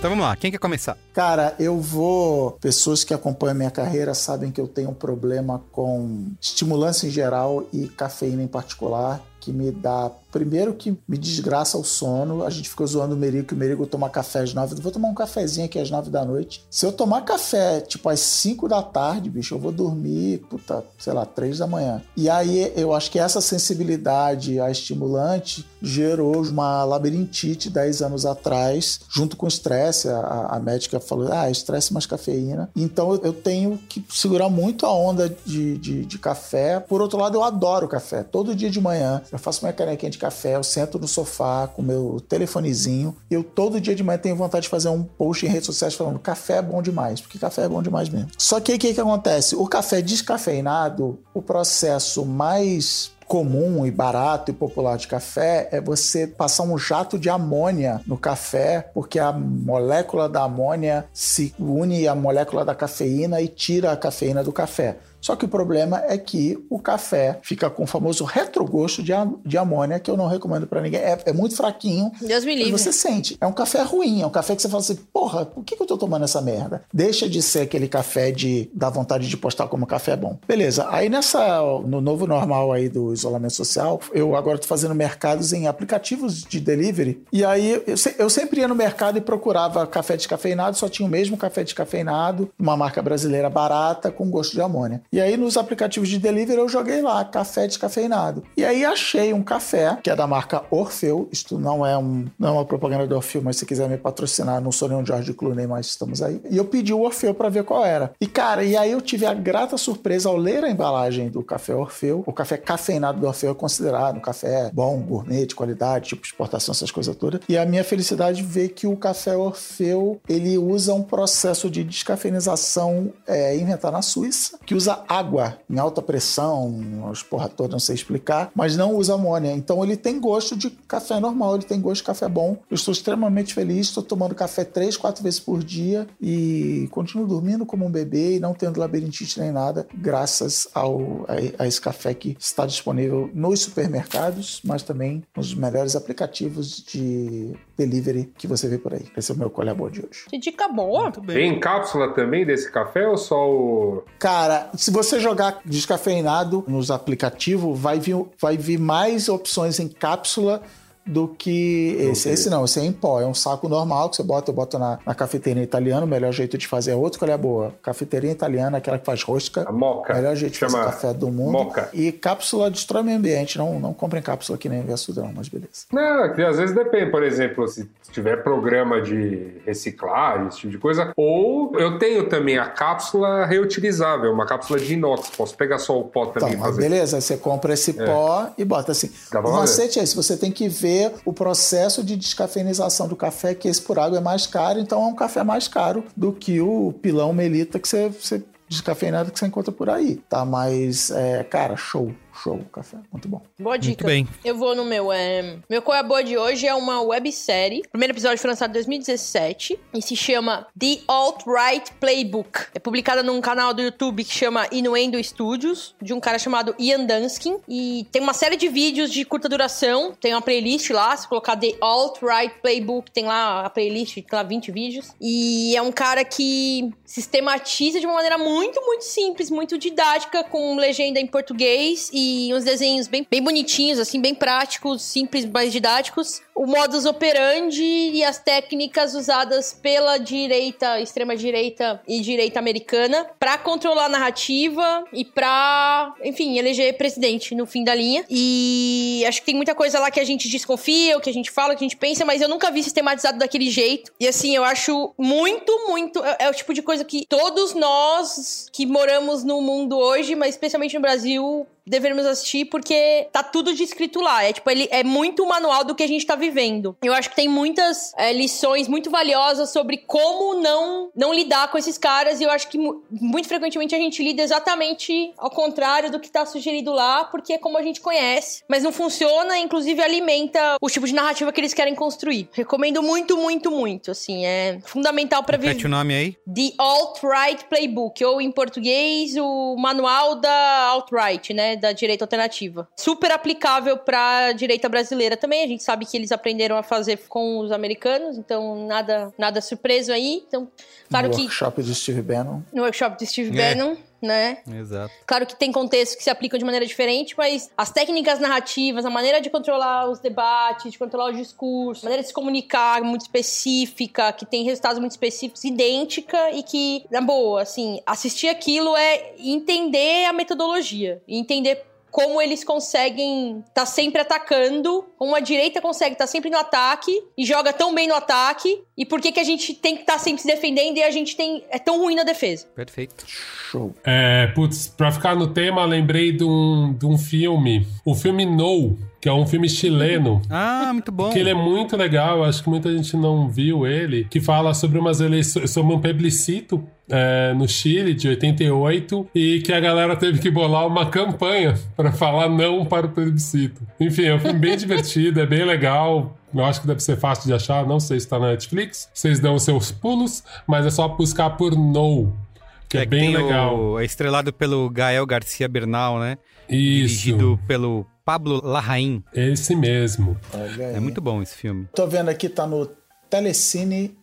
Então vamos lá, quem quer começar? Cara, eu vou... Pessoas que acompanham minha carreira sabem que eu tenho um problema com estimulância em geral e cafeína em particular, que me dá... Primeiro que me desgraça o sono. A gente fica zoando o Merigo, que o Merigo toma café às nove. Eu vou tomar um cafezinho aqui às nove da noite. Se eu tomar café, tipo, às cinco da tarde, bicho, eu vou dormir, puta, sei lá, três da manhã. E aí, eu acho que essa sensibilidade a estimulante gerou uma labirintite dez anos atrás, junto com o estresse. A, a médica falou, ah, estresse mais cafeína. Então, eu tenho que segurar muito a onda de, de, de café. Por outro lado, eu adoro café. Todo dia de manhã, eu faço minha canequinha de café. Café, eu sento no sofá com meu telefonezinho, e eu todo dia de manhã tenho vontade de fazer um post em redes sociais falando café é bom demais, porque café é bom demais mesmo. Só que aí o que, que acontece? O café descafeinado, o processo mais comum e barato e popular de café é você passar um jato de amônia no café, porque a molécula da amônia se une à molécula da cafeína e tira a cafeína do café. Só que o problema é que o café fica com o famoso retrogosto de, de amônia, que eu não recomendo pra ninguém. É, é muito fraquinho. Deus me livre. Você sente. É um café ruim. É um café que você fala assim, porra, por que, que eu tô tomando essa merda? Deixa de ser aquele café de dar vontade de postar como café bom. Beleza. Aí nessa, no novo normal aí do isolamento social, eu agora tô fazendo mercados em aplicativos de delivery. E aí eu, eu sempre ia no mercado e procurava café descafeinado. Só tinha o mesmo café descafeinado, uma marca brasileira barata, com gosto de amônia. E aí, nos aplicativos de delivery, eu joguei lá, café descafeinado. E aí, achei um café, que é da marca Orfeu. Isto não é, um, não é uma propaganda do Orfeu, mas se quiser me patrocinar, não sou nenhum George Clooney, mas estamos aí. E eu pedi o Orfeu pra ver qual era. E, cara, e aí eu tive a grata surpresa ao ler a embalagem do café Orfeu. O café cafeinado do Orfeu é considerado um café bom, gourmet, de qualidade, tipo exportação, essas coisas todas. E a minha felicidade ver que o café Orfeu, ele usa um processo de descafeinização é, inventado na Suíça, que usa água em alta pressão, as porra toda, não sei explicar, mas não usa amônia. Então ele tem gosto de café normal, ele tem gosto de café bom. Eu estou extremamente feliz, estou tomando café três, quatro vezes por dia e continuo dormindo como um bebê e não tendo labirintite nem nada, graças ao, a, a esse café que está disponível nos supermercados, mas também nos melhores aplicativos de delivery que você vê por aí. Esse é o meu colabor de hoje. Que dica boa! Tem cápsula também desse café ou só o... Cara, se você jogar descafeinado nos aplicativos, vai vir, vai vir mais opções em cápsula do que esse. Esse não, esse é em pó. É um saco normal que você bota, eu boto na, na cafeteria italiana. O melhor jeito de fazer é outro, que ela é boa. Cafeteria italiana, aquela que faz rosca. A moca. O melhor jeito de fazer café do mundo. Moca. E cápsula destrói o meio ambiente. Não, não comprem cápsula que nem vê açudão, mas beleza. Não, que às vezes depende. Por exemplo, se tiver programa de reciclar, esse tipo de coisa. Ou eu tenho também a cápsula reutilizável, uma cápsula de inox. Posso pegar só o pó também. Então, fazer. Beleza, você compra esse é. pó e bota assim. Tá bom, o macete é esse, você tem que ver o processo de descafeinização do café, que esse por água é mais caro, então é um café mais caro do que o pilão melita que você, você descafeinado que você encontra por aí, tá? Mas, é, cara, show, show, café, muito bom. Boa dica. Muito bem. Eu vou no meu... É... Meu colabor de hoje é uma websérie. O primeiro episódio foi lançado em dois mil e dezessete e se chama The Alt-Right Playbook. É publicada num canal do YouTube que chama Innuendo Studios, de um cara chamado Ian Dunskin, e tem uma série de vídeos de curta duração, tem uma playlist lá, se colocar The Alt-Right Playbook, tem lá a playlist, tem lá vinte vídeos, e é um cara que sistematiza de uma maneira muito Muito, muito simples, muito didática, com legenda em português e uns desenhos bem, bem bonitinhos, assim, bem práticos, simples, mais didáticos. O modus operandi e as técnicas usadas pela direita, extrema-direita e direita americana pra controlar a narrativa e pra, enfim, eleger presidente no fim da linha. E acho que tem muita coisa lá que a gente desconfia, o que a gente fala, o que a gente pensa, mas eu nunca vi sistematizado daquele jeito. E assim, eu acho muito, muito... É, é o tipo de coisa que todos nós que moramos no mundo hoje, mas especialmente no Brasil... deveríamos assistir, porque tá tudo descrito lá. É tipo, ele é muito o manual do que a gente tá vivendo. Eu acho que tem muitas é, lições muito valiosas sobre como não, não lidar com esses caras, e eu acho que muito frequentemente a gente lida exatamente ao contrário do que tá sugerido lá, porque é como a gente conhece, mas não funciona, inclusive alimenta o tipo de narrativa que eles querem construir. Recomendo muito, muito, muito, assim, é fundamental pra viver. Repete o nome aí. The Alt-Right Playbook, ou em português, o manual da Alt-Right, né? da direita alternativa. Super aplicável para a direita brasileira também. A gente sabe que eles aprenderam a fazer com os americanos, então nada, nada surpreso aí. Então, claro no que... workshop do Steve Bannon. No workshop do Steve é. Bannon. Né? Exato. Claro que tem contextos que se aplicam de maneira diferente, mas as técnicas narrativas, a maneira de controlar os debates, de controlar os discursos, a maneira de se comunicar muito específica, que tem resultados muito específicos, idêntica, e que, na boa, assim, assistir aquilo é entender a metodologia, entender como eles conseguem estar tá sempre atacando, como a direita consegue estar tá sempre no ataque e joga tão bem no ataque, e por que que a gente tem que estar tá sempre se defendendo e a gente tem, é tão ruim na defesa. Perfeito. Show. É, putz, pra ficar no tema, lembrei de um, de um filme, o filme No, que é um filme chileno. Ah, muito bom. Que ele é muito legal, acho que muita gente não viu ele, que fala sobre umas eleições, sobre um plebiscito é, no Chile de oitenta e oito, e que a galera teve que bolar uma campanha para falar não para o plebiscito. Enfim, é um filme bem divertido, é bem legal. Eu acho que deve ser fácil de achar, não sei se tá na Netflix, vocês dão os seus pulos, mas é só buscar por No, que é, é que bem legal. O... É estrelado pelo Gael Garcia Bernal, né? Isso. Dirigido pelo Pablo Larraín. Esse mesmo. É muito bom esse filme. Tô vendo aqui, tá no Telecine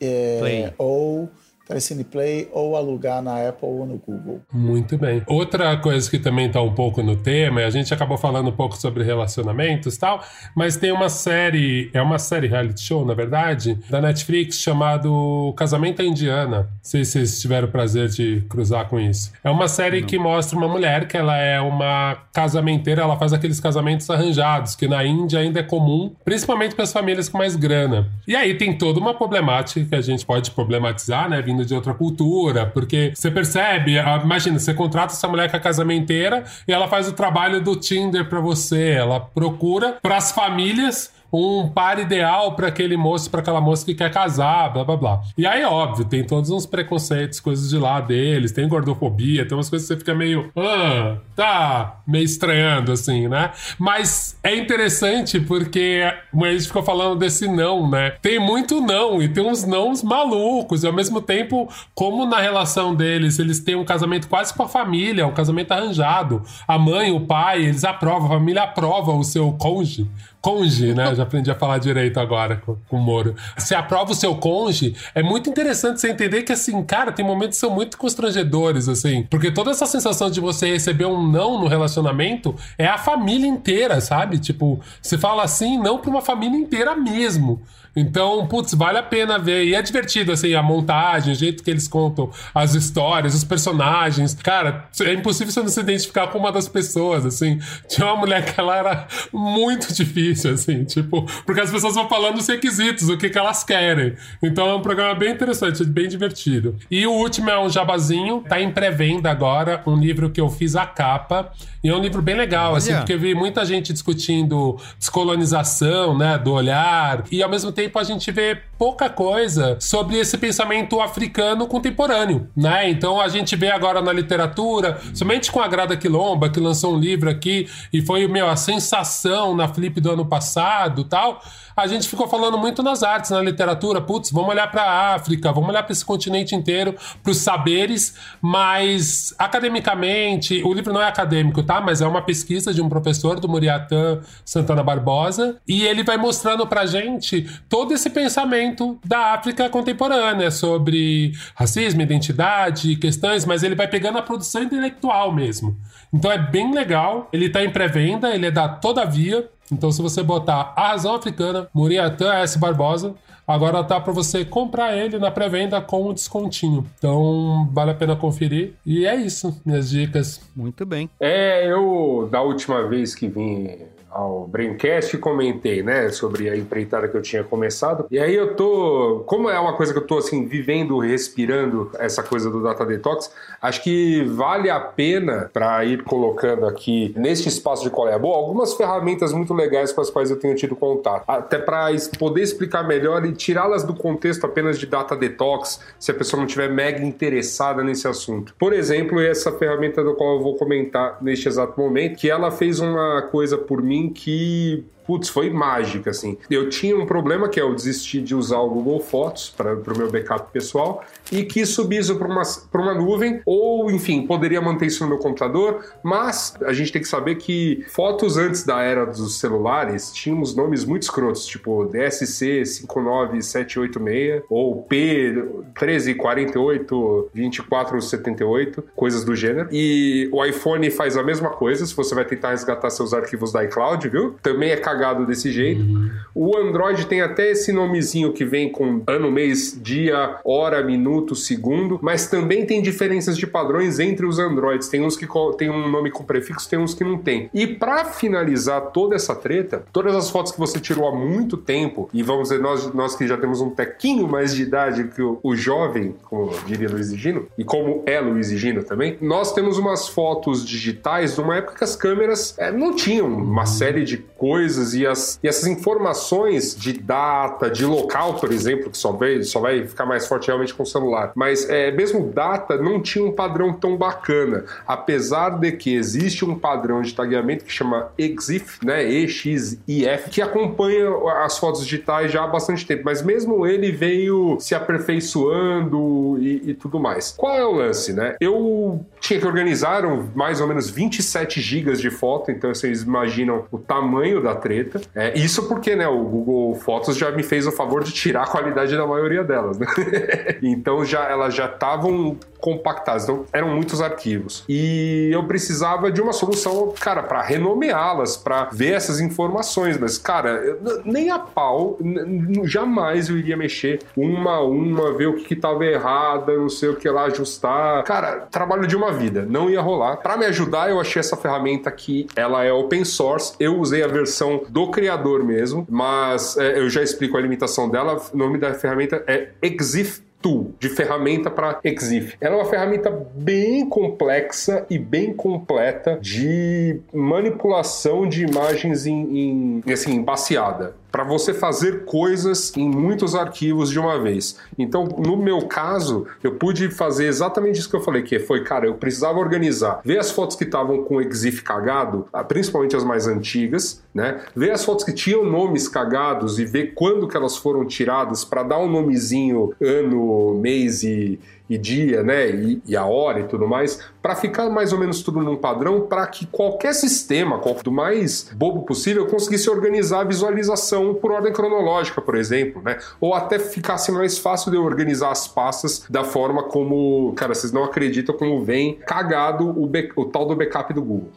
é, Play. ou Telecine Play, ou alugar na Apple ou no Google. Muito bem. Outra coisa que também tá um pouco no tema, a gente acabou falando um pouco sobre relacionamentos e tal, mas tem uma série, é uma série reality show, na verdade, da Netflix, chamado Casamento à Indiana. Não sei se vocês tiveram o prazer de cruzar com isso. É uma série Não. que mostra uma mulher que ela é uma casamenteira, ela faz aqueles casamentos arranjados, que na Índia ainda é comum, principalmente para as famílias com mais grana. E aí tem toda uma problemática que a gente pode problematizar, né, vindo de outra cultura, porque você percebe, imagina, você contrata essa mulher com a casamenteira e ela faz o trabalho do Tinder para você, ela procura para as famílias um par ideal para aquele moço, para aquela moça que quer casar, blá, blá, blá. E aí, óbvio, tem todos uns preconceitos, coisas de lá deles, tem gordofobia, tem umas coisas que você fica meio... Ah, tá meio estranhando, assim, né? Mas é interessante porque a gente ficou falando desse não, né? Tem muito não, e tem uns nãos malucos, e ao mesmo tempo, como na relação deles, eles têm um casamento quase com a família, um casamento arranjado. A mãe, o pai, eles aprovam, a família aprova o seu cônjuge, cônjuge, né? Eu já aprendi a falar direito agora com, com o Moro. Você aprova o seu cônjuge, é muito interessante você entender que, assim, cara, tem momentos que são muito constrangedores, assim, porque toda essa sensação de você receber um não no relacionamento é a família inteira, sabe? Tipo, você fala assim, não pra uma família inteira mesmo. Então, putz, vale a pena ver. E é divertido, assim, a montagem, o jeito que eles contam as histórias, os personagens. Cara, é impossível você não se identificar com uma das pessoas, assim. Tinha uma mulher que ela era muito difícil, assim, tipo... Porque as pessoas vão falando os requisitos, o que que elas querem. Então é um programa bem interessante, bem divertido. E o último é um jabazinho. Tá em pré-venda agora, um livro que eu fiz a capa. E é um livro bem legal, assim, porque eu vi muita gente discutindo descolonização, né, do olhar. E ao mesmo tempo a gente vê pouca coisa sobre esse pensamento africano contemporâneo, né? Então a gente vê agora na literatura, somente com a Grada Quilomba, que lançou um livro aqui e foi, meu, a sensação na Flip do ano passado, tal. A gente ficou falando muito nas artes, na literatura, putz, vamos olhar para a África, vamos olhar para esse continente inteiro, para os saberes, mas academicamente, o livro não é acadêmico, tá? Mas é uma pesquisa de um professor do Muryatan Santana Barbosa, e ele vai mostrando pra gente todo esse pensamento da África contemporânea sobre racismo, identidade, questões, mas ele vai pegando a produção intelectual mesmo. Então é bem legal, ele tá em pré-venda, ele é da Todavia. Então, se você botar A Razão Africana, Muryatan S. Barbosa, agora tá pra você comprar ele na pré-venda com um descontinho. Então, vale a pena conferir. E é isso, minhas dicas. Muito bem. É, eu, da última vez que vim ao Braincast, comentei, né, sobre a empreitada que eu tinha começado. E aí eu tô... Como é uma coisa que eu tô, assim, vivendo, respirando essa coisa do Data Detox, acho que vale a pena para ir colocando aqui, neste espaço de Qual é a Boa, algumas ferramentas muito legais com as quais eu tenho tido contato. Até para poder explicar melhor e tirá-las do contexto apenas de Data Detox, se a pessoa não estiver mega interessada nesse assunto. Por exemplo, essa ferramenta da qual eu vou comentar neste exato momento, que ela fez uma coisa por mim que putz, foi mágica, assim. Eu tinha um problema que é eu desisti de usar o Google Fotos para o meu backup pessoal e quis subir isso para uma, para uma nuvem, ou, enfim, poderia manter isso no meu computador, mas a gente tem que saber que fotos antes da era dos celulares tinham uns nomes muito escrotos, tipo D S C cinco nove sete oito seis ou P um três quatro oito dois quatro sete oito, coisas do gênero. E o iPhone faz a mesma coisa, se você vai tentar resgatar seus arquivos da iCloud, viu? Também é cagado desse jeito. Uhum. O Android tem até esse nomezinho que vem com ano, mês, dia, hora, minuto, segundo, mas também tem diferenças de padrões entre os Androids. Tem uns que tem um nome com prefixo, tem uns que não tem. E pra finalizar toda essa treta, todas as fotos que você tirou há muito tempo, e vamos dizer, nós, nós que já temos um tequinho mais de idade que o, o jovem, como diria Luiz e Gino, e como é Luiz e Gino também, nós temos umas fotos digitais de uma época que as câmeras é, não tinham uma série de coisas e, as, e essas informações de data, de local, por exemplo, que só vai, só vai ficar mais forte realmente com o celular. Mas é, mesmo data não tinha um padrão tão bacana, apesar de que existe um padrão de tagueamento que chama Exif, né, E X I F, que acompanha as fotos digitais já há bastante tempo, mas mesmo ele veio se aperfeiçoando e, e tudo mais. Qual é o lance, né? Eu tinha que organizar mais ou menos vinte e sete gigas de foto, então vocês imaginam o tamanho da treta. É, isso porque, né, o Google Fotos já me fez o favor de tirar a qualidade da maioria delas, né? Então já, elas já estavam compactadas, então eram muitos arquivos. E eu precisava de uma solução, cara, para renomeá-las, para ver essas informações, mas, cara, eu, nem a pau, n- jamais eu iria mexer uma a uma, ver o que, que tava errada, não sei o que lá, ajustar. Cara, trabalho de uma vida, não ia rolar. Para me ajudar, eu achei essa ferramenta que ela é open source, eu usei a versão do criador mesmo, mas é, eu já explico a limitação dela. O nome da ferramenta é Exif Tool, de ferramenta para Exif. Ela é uma ferramenta bem complexa e bem completa de manipulação de imagens em, em assim, baseada, para você fazer coisas em muitos arquivos de uma vez. Então, no meu caso, eu pude fazer exatamente isso que eu falei, que foi, cara, eu precisava organizar, ver as fotos que estavam com o Exif cagado, principalmente as mais antigas, né? Ver as fotos que tinham nomes cagados e ver quando que elas foram tiradas para dar um nomezinho, ano, mês e... e dia, né, e, e a hora e tudo mais, para ficar mais ou menos tudo num padrão, para que qualquer sistema, do mais bobo possível, conseguisse organizar a visualização por ordem cronológica, por exemplo, né, ou até ficasse mais fácil de eu organizar as pastas da forma como, cara, vocês não acreditam como vem cagado o, be- o tal do backup do Google.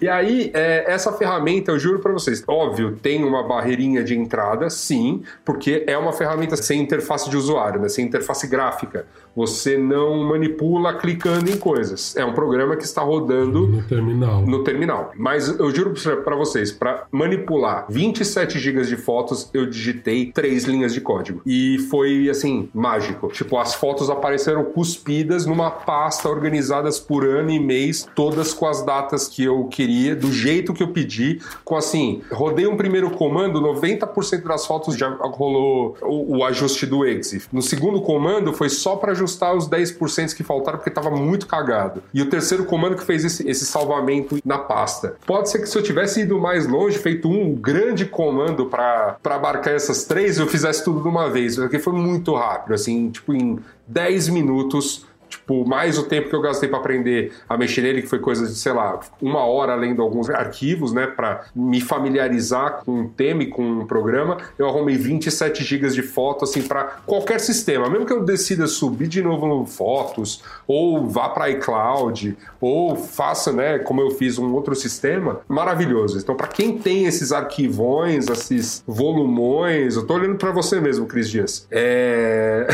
E aí, é, essa ferramenta, eu juro para vocês, óbvio, tem uma barreirinha de entrada, sim, porque é uma ferramenta sem interface de usuário, né, sem interface gráfica. Você não manipula clicando em coisas. É um programa que está rodando no terminal. No terminal. Mas eu juro para vocês, para manipular vinte e sete gigas de fotos, eu digitei três linhas de código. E foi, assim, mágico. Tipo, as fotos apareceram cuspidas numa pasta, organizadas por ano e mês, todas com as datas que eu queria, do jeito que eu pedi, com, assim, rodei um primeiro comando, noventa por cento das fotos já rolou o, o ajuste do Exif. No segundo comando, foi só para ajustar os dez por cento que faltaram, porque estava muito cagado. E o terceiro comando que fez esse, esse salvamento na pasta. Pode ser que se eu tivesse ido mais longe, feito um grande comando para abarcar essas três, eu fizesse tudo de uma vez, porque foi muito rápido, assim, tipo, em dez minutos... Tipo, mais o tempo que eu gastei para aprender a mexer nele, que foi coisa de, sei lá, uma hora lendo alguns arquivos, né, para me familiarizar com um tema e com um programa, eu arrumei vinte e sete gigas de foto, assim, para qualquer sistema. Mesmo que eu decida subir de novo no Fotos, ou vá para iCloud, ou faça, né, como eu fiz, um outro sistema, maravilhoso. Então, para quem tem esses arquivões, esses volumões, eu tô olhando para você mesmo, Cris Dias. É...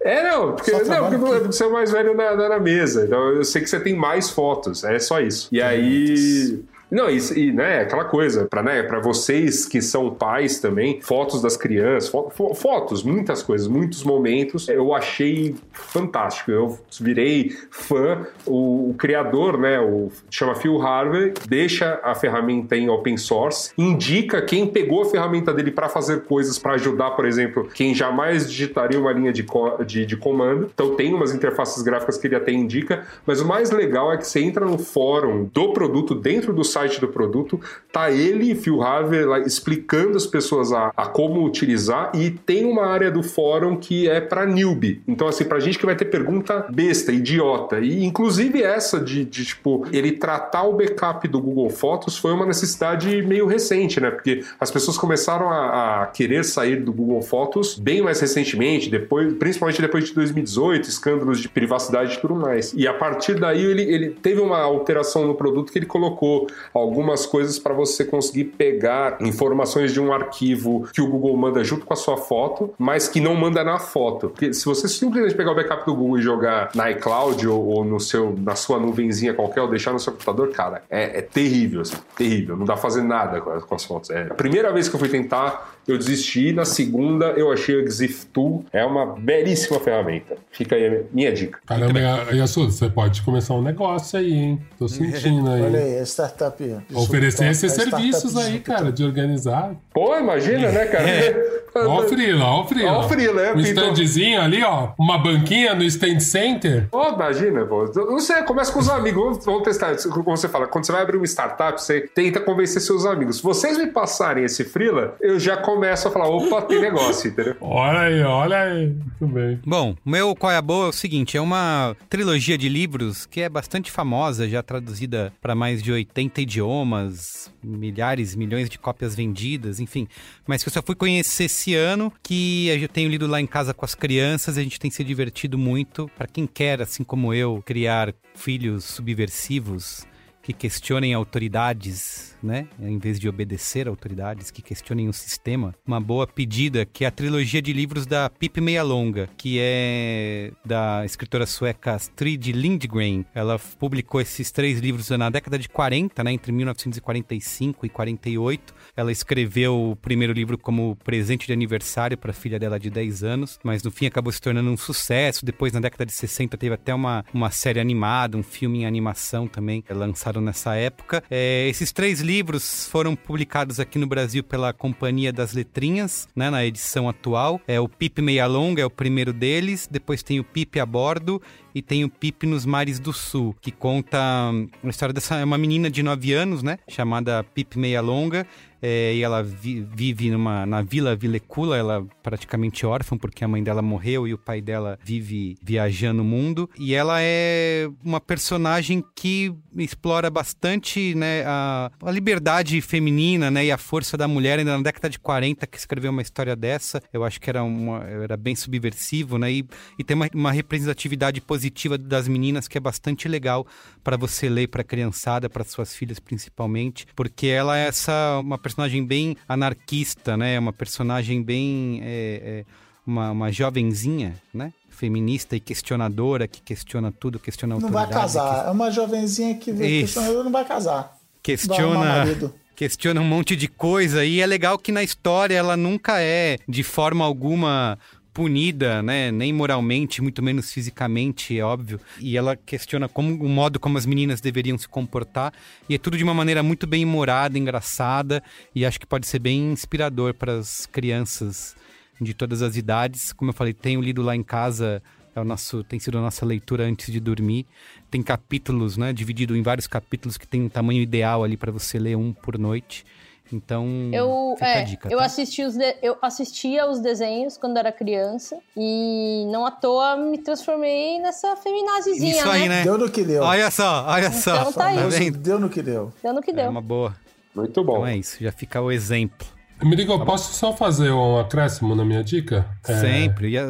É, não, porque, não, porque você é o mais velho na, na mesa, então eu sei que você tem mais fotos, é só isso. E aí... Não, e, e né, aquela coisa, para né, pra vocês que são pais também, fotos das crianças, fo- fotos, muitas coisas, muitos momentos, eu achei fantástico, eu virei fã, o, o criador, né, o, chama Phil Harvey, deixa a ferramenta em open source, indica quem pegou a ferramenta dele para fazer coisas, para ajudar, por exemplo, quem jamais digitaria uma linha de, co- de, de comando, então tem umas interfaces gráficas que ele até indica, mas o mais legal é que você entra no fórum do produto dentro do site site do produto, tá ele e Phil Harvey lá explicando as pessoas a, a como utilizar, e tem uma área do fórum que é para newbie. Então, assim, pra gente que vai ter pergunta besta, idiota, e inclusive essa de, de tipo, ele tratar o backup do Google Fotos foi uma necessidade meio recente, né? Porque as pessoas começaram a, a querer sair do Google Fotos bem mais recentemente, depois, principalmente depois de dois mil e dezoito, escândalos de privacidade e tudo mais. E a partir daí ele, ele teve uma alteração no produto que ele colocou algumas coisas para você conseguir pegar informações de um arquivo que o Google manda junto com a sua foto, mas que não manda na foto. Porque se você simplesmente pegar o backup do Google e jogar na iCloud ou, ou no seu, na sua nuvenzinha qualquer, ou deixar no seu computador, cara, é, é terrível, assim, terrível. Não dá pra fazer nada com, com as fotos. É. A primeira vez que eu fui tentar, eu desisti. Na segunda, eu achei o Exif Tool. É uma belíssima ferramenta. Fica aí a minha dica. Caramba, e Assuda, você pode começar um negócio aí, hein? Tô sentindo aí. Olha aí, a startup. Oferecer esses serviços aí, cara, de organizar. Pô, imagina, né, cara? É. Ó o frila, ó o frila. Ó o frila, é. Um standzinho ali, ó. Uma banquinha no stand center. Ó, imagina, pô. Não sei, começa com os amigos. Vamos testar. Como você fala, quando você vai abrir uma startup, você tenta convencer seus amigos. Se vocês me passarem esse frila, eu já começo a falar, opa, tem negócio, entendeu? Olha aí, olha aí. Muito bem. Bom, o meu qual é a boa é o seguinte, é uma trilogia de livros que é bastante famosa, já traduzida para mais de oitenta idiomas, milhares, milhões de cópias vendidas, enfim. Mas que eu só fui conhecer esse ano, que eu tenho lido lá em casa com as crianças, a gente tem se divertido muito. Para quem quer, assim como eu, criar filhos subversivos, que questionem autoridades, né? Em vez de obedecer autoridades, que questionem o sistema. Uma boa pedida, que é a trilogia de livros da Pippi Meialonga, que é da escritora sueca Astrid Lindgren. Ela publicou esses três livros na década de quarenta, né? Entre mil novecentos e quarenta e cinco e quarenta e oito. Ela escreveu o primeiro livro como presente de aniversário para a filha dela de dez anos, mas no fim acabou se tornando um sucesso. Depois, na década de sessenta, teve até uma, uma série animada, um filme em animação também, lançado nessa época. É, esses três livros foram publicados aqui no Brasil pela Companhia das Letrinhas, né, na edição atual. É o Pippi Meialonga, é o primeiro deles, depois tem o Pippi a Bordo e tem o Pippi nos Mares do Sul, que conta a história dessa uma menina de nove anos, né, chamada Pippi Meialonga. É, e ela vi, vive numa, na Vila Vilecula, ela é praticamente órfã porque a mãe dela morreu e o pai dela vive viajando o mundo, e ela é uma personagem que explora bastante, né, a, a liberdade feminina, né, e a força da mulher. Ainda na década de quarenta que escreveu uma história dessa, eu acho que era, uma, era bem subversivo, né, e, e tem uma, uma representatividade positiva das meninas que é bastante legal para você ler para a criançada, para suas filhas principalmente, porque ela é essa, uma personagem bem anarquista, né? Uma personagem bem... É, é, uma, uma jovenzinha, né? Feminista e questionadora, que questiona tudo, questiona a autoridade. Não vai casar. Que... É uma jovenzinha que questionadora, não vai casar. Questiona... Vai marido. Questiona um monte de coisa. E é legal que na história ela nunca é, de forma alguma... punida, né? Nem moralmente, muito menos fisicamente, é óbvio. E ela questiona como, o modo como as meninas deveriam se comportar. E é tudo de uma maneira muito bem humorada, engraçada. E acho que pode ser bem inspirador para as crianças de todas as idades. Como eu falei, tenho lido lá em casa... É o nosso, tem sido a nossa leitura antes de dormir. Tem capítulos, né? Dividido em vários capítulos que tem um tamanho ideal ali para você ler um por noite. Então, eu, fica é, a dica, eu, tá? assisti os de, eu assistia os desenhos quando era criança e não à toa me transformei nessa feminazizinha, isso aí, né? né? Deu no que deu. Olha só, olha então só. Então tá aí. Deu no que deu. Deu no que deu. É uma boa. Muito bom. Então é isso, já fica o exemplo. Merigo, tá, posso só fazer um acréscimo na minha dica? Sempre. É...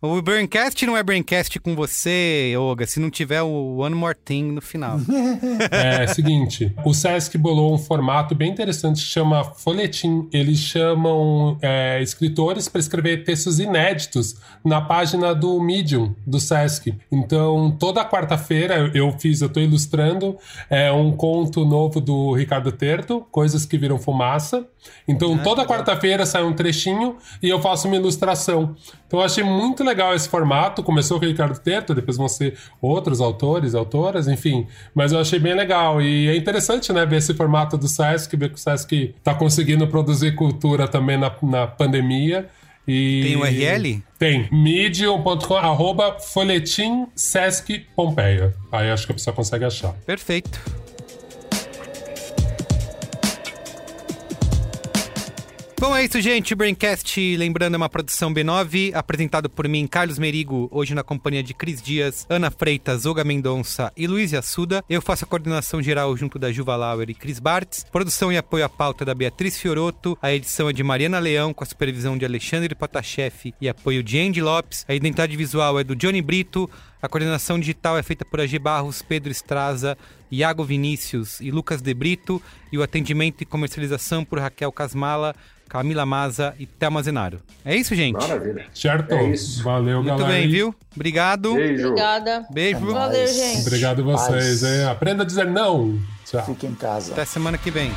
O Braincast não é Braincast com você, Yoga, se não tiver o One More Thing no final. É, seguinte, o Sesc bolou um formato bem interessante que chama Folhetim. Eles chamam é, escritores para escrever textos inéditos na página do Medium, do Sesc. Então, toda quarta-feira eu fiz, eu estou ilustrando é, um conto novo do Ricardo Terto, Coisas que Viram Fumaça. Então, toda quarta-feira sai um trechinho e eu faço uma ilustração. Então eu achei muito legal esse formato. Começou com o Ricardo Terto, depois vão ser outros autores, autoras, enfim. Mas eu achei bem legal. E é interessante, né, ver esse formato do Sesc, ver que o Sesc está conseguindo produzir cultura também na, na pandemia. E... Tem U R L? Tem. medium ponto com, arroba folhetim Sesc Pompeia. Aí acho que a pessoa consegue achar. Perfeito. Bom, é isso, gente. Braincast, lembrando, é uma produção B nove, apresentado por mim, Carlos Merigo, hoje na companhia de Cris Dias, Ana Freitas, Yoga Mendonça e Luiz Assuda. Eu faço a coordenação geral junto da Juva Lauer e Cris Bartz. Produção e apoio à pauta da Beatriz Fiorotto. A edição é de Mariana Leão, com a supervisão de Alexandre Potachef e apoio de Andy Lopes. A identidade visual é do Johnny Brito. A coordenação digital é feita por A G Barros, Pedro Estraza, Iago Vinícius e Lucas De Brito. E o atendimento e comercialização por Raquel Casmala, Camila Maza e Thelma Zenaro. É isso, gente? Maravilha. Certo. É isso. Valeu, muito galera. Muito bem, viu? Obrigado. Beijo. Obrigada. Beijo. É valeu, gente. Obrigado a vocês. Aprenda a dizer não. Tchau. Fique em casa. Até semana que vem.